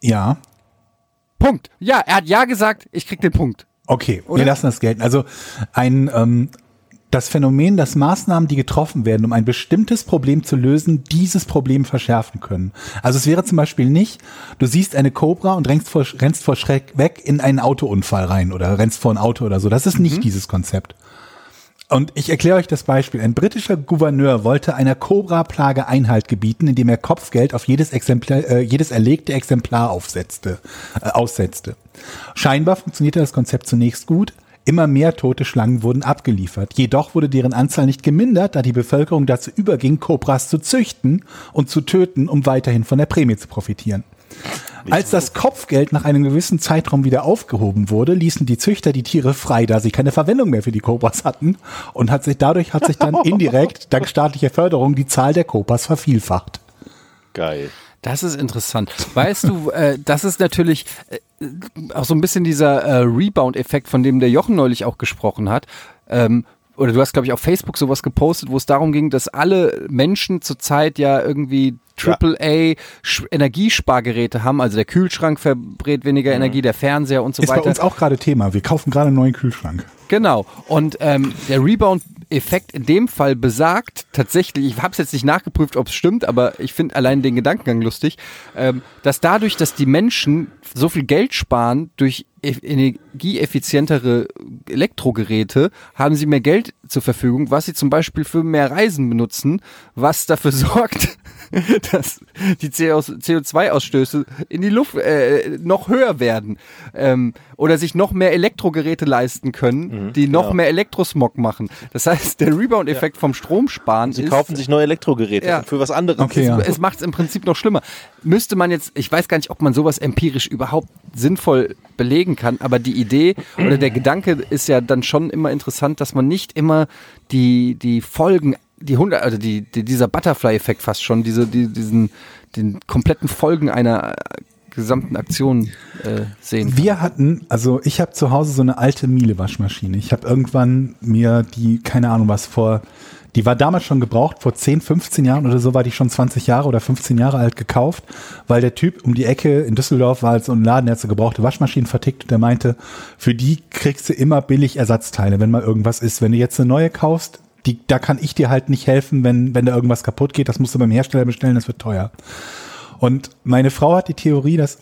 Ja. Punkt. Ja, er hat ja gesagt, ich krieg den Punkt. Okay, oder? Wir lassen das gelten. Also das Phänomen, dass Maßnahmen, die getroffen werden, um ein bestimmtes Problem zu lösen, dieses Problem verschärfen können. Also es wäre zum Beispiel nicht, du siehst eine Kobra und rennst vor Schreck weg in einen Autounfall rein oder rennst vor ein Auto oder so. Das ist nicht dieses Konzept. Und ich erkläre euch das Beispiel. Ein britischer Gouverneur wollte einer Kobra-Plage Einhalt gebieten, indem er Kopfgeld auf jedes erlegte Exemplar aussetzte. Scheinbar funktionierte das Konzept zunächst gut. Immer mehr tote Schlangen wurden abgeliefert. Jedoch wurde deren Anzahl nicht gemindert, da die Bevölkerung dazu überging, Kobras zu züchten und zu töten, um weiterhin von der Prämie zu profitieren. Als das Kopfgeld nach einem gewissen Zeitraum wieder aufgehoben wurde, ließen die Züchter die Tiere frei, da sie keine Verwendung mehr für die Kobras hatten und dadurch hat sich dann indirekt, dank staatlicher Förderung, die Zahl der Kobras vervielfacht. Geil. Das ist interessant. Weißt du, das ist natürlich auch so ein bisschen dieser Rebound-Effekt, von dem der Jochen neulich auch gesprochen hat, oder du hast, glaube ich, auf Facebook sowas gepostet, wo es darum ging, dass alle Menschen zurzeit ja irgendwie AAA Energiespargeräte haben, also der Kühlschrank verbrät weniger Energie, der Fernseher und so weiter. Ist bei uns auch gerade Thema, wir kaufen gerade einen neuen Kühlschrank. Genau, und der Rebound-Effekt in dem Fall besagt tatsächlich, ich habe es jetzt nicht nachgeprüft, ob es stimmt, aber ich finde allein den Gedankengang lustig, dass dadurch, dass die Menschen so viel Geld sparen durch energieeffizientere Elektrogeräte, haben sie mehr Geld zur Verfügung, was sie zum Beispiel für mehr Reisen benutzen, was dafür sorgt, dass die CO2-Ausstöße in die Luft noch höher werden oder sich noch mehr Elektrogeräte leisten können, die noch mehr Elektrosmog machen. Das heißt, der Rebound-Effekt vom Stromsparen ist... Sie kaufen sich neue Elektrogeräte für was anderes. Okay, es macht es im Prinzip noch schlimmer. Müsste man jetzt, ich weiß gar nicht, ob man sowas empirisch überhaupt sinnvoll belegen kann, aber die Idee oder der Gedanke ist ja dann schon immer interessant, dass man nicht immer die Folgen, dieser Butterfly-Effekt fast schon, den kompletten Folgen einer gesamten Aktion sehen. Ich habe zu Hause so eine alte Miele-Waschmaschine. Ich habe irgendwann mir die war damals schon gebraucht, vor 10, 15 Jahren oder so war die schon 20 Jahre oder 15 Jahre alt gekauft, weil der Typ um die Ecke in Düsseldorf war, so ein Laden, der hat so gebrauchte Waschmaschinen vertickt und der meinte, für die kriegst du immer billig Ersatzteile, wenn mal irgendwas ist. Wenn du jetzt eine neue kaufst, da kann ich dir halt nicht helfen, wenn da irgendwas kaputt geht, das musst du beim Hersteller bestellen, das wird teuer. Und meine Frau hat die Theorie, dass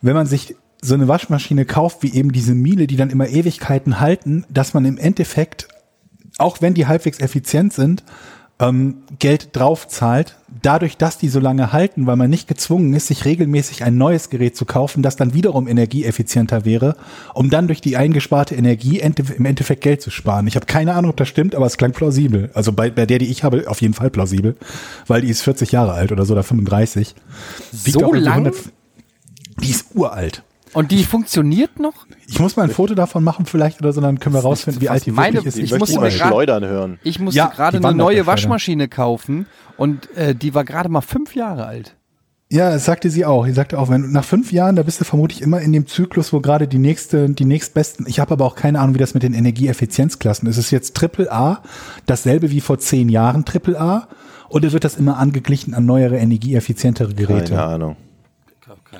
wenn man sich so eine Waschmaschine kauft, wie eben diese Miele, die dann immer Ewigkeiten halten, dass man im Endeffekt, auch wenn die halbwegs effizient sind, Geld drauf zahlt, dadurch, dass die so lange halten, weil man nicht gezwungen ist, sich regelmäßig ein neues Gerät zu kaufen, das dann wiederum energieeffizienter wäre, um dann durch die eingesparte Energie im Endeffekt Geld zu sparen. Ich habe keine Ahnung, ob das stimmt, aber es klang plausibel. Also bei der, die ich habe, auf jeden Fall plausibel, weil die ist 40 Jahre alt oder so, oder 35. So lang? Die ist uralt. Und die funktioniert noch? Ich muss mal ein Foto davon machen vielleicht oder so, dann können wir rausfinden, wie alt die wirklich ist. Ich musste schleudern hören. Ich musste gerade eine neue Waschmaschine kaufen und die war gerade mal 5 Jahre alt. Ja, das sagte sie auch. Sie sagte auch, wenn nach 5 Jahren, da bist du vermutlich immer in dem Zyklus, wo gerade die nächstbesten, ich habe aber auch keine Ahnung, wie das mit den Energieeffizienzklassen ist. Es ist jetzt AAA, dasselbe wie vor 10 Jahren AAA oder wird das immer angeglichen an neuere, energieeffizientere Geräte? Keine Ahnung.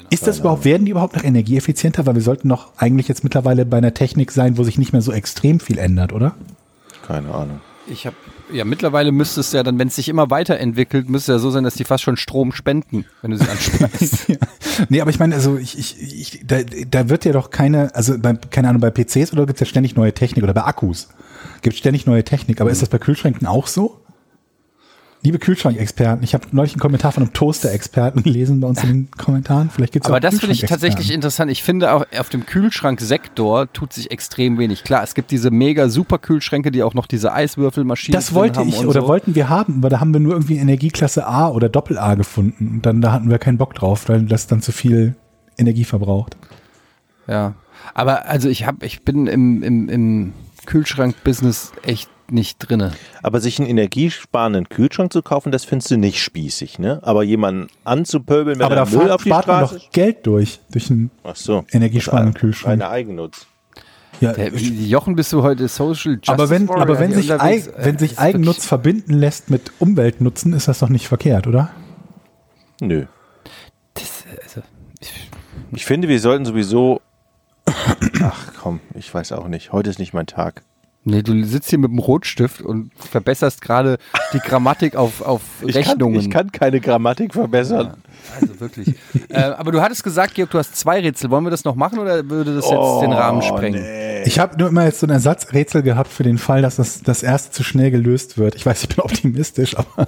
Ist das überhaupt, werden die überhaupt noch energieeffizienter? Weil wir sollten doch eigentlich jetzt mittlerweile bei einer Technik sein, wo sich nicht mehr so extrem viel ändert, oder? Keine Ahnung. Mittlerweile müsste es ja dann, wenn es sich immer weiterentwickelt, müsste es ja so sein, dass die fast schon Strom spenden, wenn du sie anspeist. Ja. Nee, aber ich meine, also da wird ja doch bei PCs oder gibt es ja ständig neue Technik oder bei Akkus gibt es ständig neue Technik, aber ist das bei Kühlschränken auch so? Liebe Kühlschrank-Experten, ich habe neulich einen Kommentar von einem Toaster-Experten gelesen bei uns in den Kommentaren. Vielleicht gibt's aber auch das finde ich tatsächlich interessant. Ich finde auch auf dem Kühlschranksektor tut sich extrem wenig. Klar, es gibt diese mega super Kühlschränke, die auch noch diese Eiswürfelmaschinen haben. Das wollte ich oder wollten wir haben, aber da haben wir nur irgendwie Energieklasse A oder Doppel-A gefunden und dann da hatten wir keinen Bock drauf, weil das dann zu viel Energie verbraucht. Ja, aber also ich bin im Kühlschrank-Business echt nicht drinne. Aber sich einen energiesparenden Kühlschrank zu kaufen, das findest du nicht spießig, ne? Aber jemanden anzupöbeln, wenn er Müll auf die Straße... Aber da spart man doch Geld durch einen energiesparenden Kühlschrank. Eine Eigennutz. Ja, Jochen, bist du heute Social Justice Warrior? Aber wenn sich Eigennutz verbinden lässt mit Umweltnutzen, ist das doch nicht verkehrt, oder? Nö. Ich finde, wir sollten sowieso... Ach komm, ich weiß auch nicht. Heute ist nicht mein Tag. Nee, du sitzt hier mit dem Rotstift und verbesserst gerade die Grammatik auf Rechnungen. Ich kann keine Grammatik verbessern. Ja, also wirklich. Aber du hattest gesagt, Georg, du hast 2 Rätsel. Wollen wir das noch machen oder würde das jetzt den Rahmen sprengen? Nee. Ich habe nur immer jetzt so ein Ersatzrätsel gehabt für den Fall, dass das erste zu schnell gelöst wird. Ich weiß, ich bin optimistisch, aber...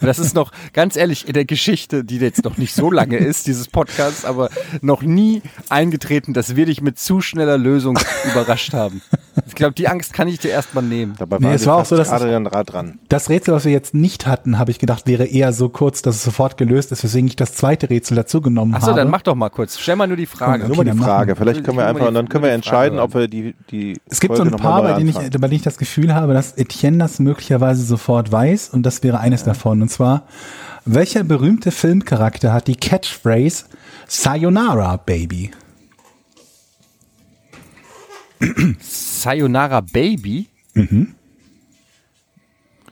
Das ist noch, ganz ehrlich, in der Geschichte, die jetzt noch nicht so lange ist, dieses Podcast, aber noch nie eingetreten, dass wir dich mit zu schneller Lösung überrascht haben. Ich glaube, die Angst kann ich dir erstmal nehmen. Dabei war auch so, dass das Rätsel, was wir jetzt nicht hatten, habe ich gedacht, wäre eher so kurz, dass es sofort gelöst ist, weswegen ich das zweite Rätsel dazu genommen habe. Achso, dann mach doch mal kurz. Stell mal nur die Frage. Okay, nur mal die Frage. Vielleicht können wir einfach, und dann können wir entscheiden, ob wir die Es gibt Folge so ein paar, bei denen ich das Gefühl habe, dass Etienne das möglicherweise sofort weiß und das wäre eines davon. Und zwar, welcher berühmte Filmcharakter hat die Catchphrase Sayonara Baby? Sayonara Baby? Mhm.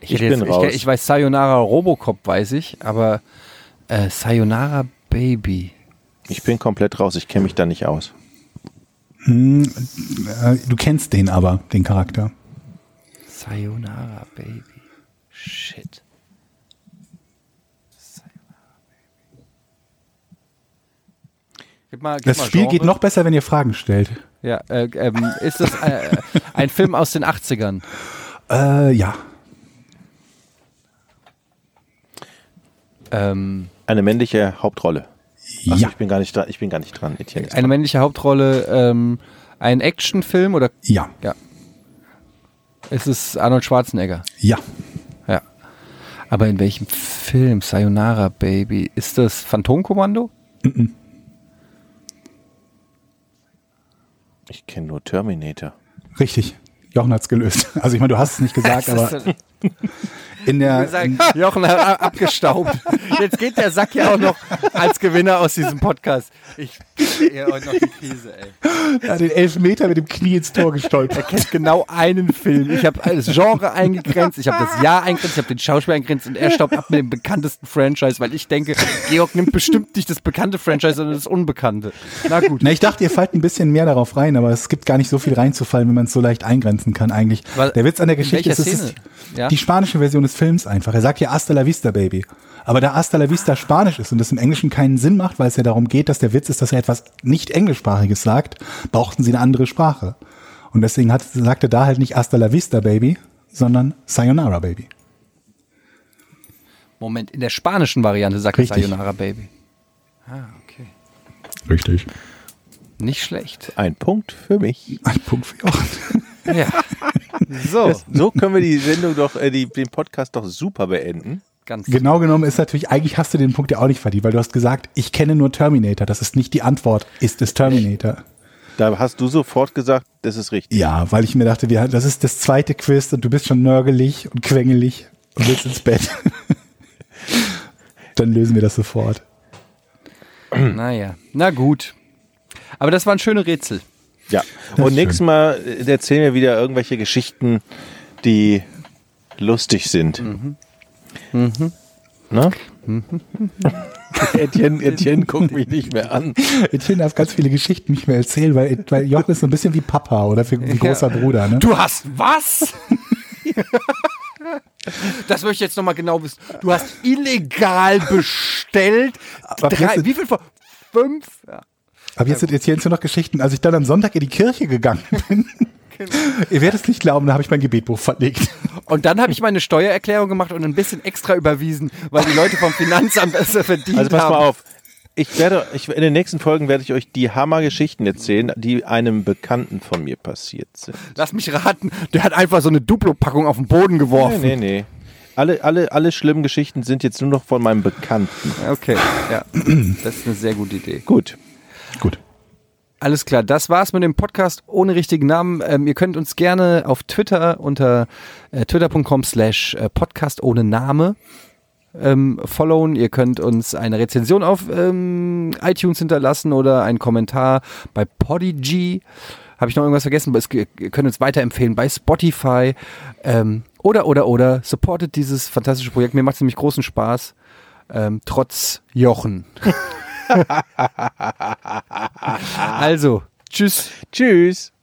Ich bin raus. Ich weiß, Sayonara Robocop weiß ich, aber Sayonara Baby. Ich bin komplett raus, ich kenne mich da nicht aus. Du kennst den aber, den Charakter. Sayonara Baby. Shit. Das Spiel geht noch besser, wenn ihr Fragen stellt. Ja, ist das ein Film aus den 80ern? Ja. Eine männliche Hauptrolle. Ach, ja. Ich bin gar nicht dran. Etienne ist dran. Eine männliche Hauptrolle, ein Actionfilm oder? Ja. Ja. Ist es Arnold Schwarzenegger? Ja. Ja. Aber in welchem Film? Sayonara Baby. Ist das Phantomkommando? Mhm. Ich kenne nur Terminator. Richtig. Jochen hat's gelöst. Also ich meine, du hast es nicht gesagt, aber in der... Jochen hat abgestaubt. Jetzt geht der Sack ja auch noch als Gewinner aus diesem Podcast. Ich eher heute noch die Krise, ey. Ja, den Elfmeter mit dem Knie ins Tor gestolpert. Er kennt genau einen Film. Ich habe das Genre eingegrenzt, ich habe das Jahr eingegrenzt, ich habe den Schauspieler eingegrenzt und er stoppt ab mit dem bekanntesten Franchise, weil ich denke, Georg nimmt bestimmt nicht das bekannte Franchise, sondern das Unbekannte. Na gut. Na, ich dachte, ihr fallt ein bisschen mehr darauf rein, aber es gibt gar nicht so viel reinzufallen, wenn man es so leicht eingrenzen kann eigentlich. Weil der Witz an der Geschichte ist, die spanische Version des Films einfach. Er sagt ja Hasta la Vista Baby. Aber da Hasta la Vista Spanisch ist und das im Englischen keinen Sinn macht, weil es ja darum geht, dass der Witz ist, dass er etwas nicht Englischsprachiges sagt, brauchten sie eine andere Sprache. Und deswegen sagte da halt nicht Hasta la Vista Baby, sondern Sayonara Baby. Moment, in der spanischen Variante sagt er Sayonara Baby. Ah, okay. Richtig. Nicht schlecht. Ein Punkt für mich. Ein Punkt für Jochen. Ja. So können wir die Sendung doch, den Podcast doch super beenden. Ganz genau genommen ist natürlich, eigentlich hast du den Punkt ja auch nicht verdient, weil du hast gesagt, ich kenne nur Terminator. Das ist nicht die Antwort. Ist es Terminator? Da hast du sofort gesagt, das ist richtig. Ja, weil ich mir dachte, das ist das zweite Quiz und du bist schon nörgelig und quengelig und willst ins Bett. Dann lösen wir das sofort. Naja, na gut. Aber das waren schöne Rätsel. Ja, und nächstes Mal erzählen wir wieder irgendwelche Geschichten, die lustig sind. Mhm. Mhm. Na? Mhm. Etienne guckt mich nicht mehr an. Etienne darf ganz viele Geschichten nicht mehr erzählen, weil Jochen ist so ein bisschen wie Papa oder wie ein großer Bruder. Ne? Du hast was? Das möchte ich jetzt nochmal genau wissen. Du hast illegal bestellt. Wie viel vor? 5? Ja. Aber jetzt sind nur noch Geschichten. Als ich dann am Sonntag in die Kirche gegangen bin, genau. Ihr werdet es nicht glauben, da habe ich mein Gebetbuch verlegt. Und dann habe ich meine Steuererklärung gemacht und ein bisschen extra überwiesen, weil die Leute vom Finanzamt besser verdient haben. Also pass mal auf, in den nächsten Folgen werde ich euch die Hammergeschichten erzählen, die einem Bekannten von mir passiert sind. Lass mich raten, der hat einfach so eine Duplo-Packung auf den Boden geworfen. Nee. Alle schlimmen Geschichten sind jetzt nur noch von meinem Bekannten. Okay, ja, das ist eine sehr gute Idee. Gut. Alles klar, das war's mit dem Podcast ohne richtigen Namen. Ihr könnt uns gerne auf Twitter unter twitter.com/Podcast ohne Name followen. Ihr könnt uns eine Rezension auf iTunes hinterlassen oder einen Kommentar bei Podigy. Habe ich noch irgendwas vergessen? Ihr könnt uns weiterempfehlen bei Spotify. Oder supportet dieses fantastische Projekt. Mir macht es nämlich großen Spaß, trotz Jochen. Also, tschüss.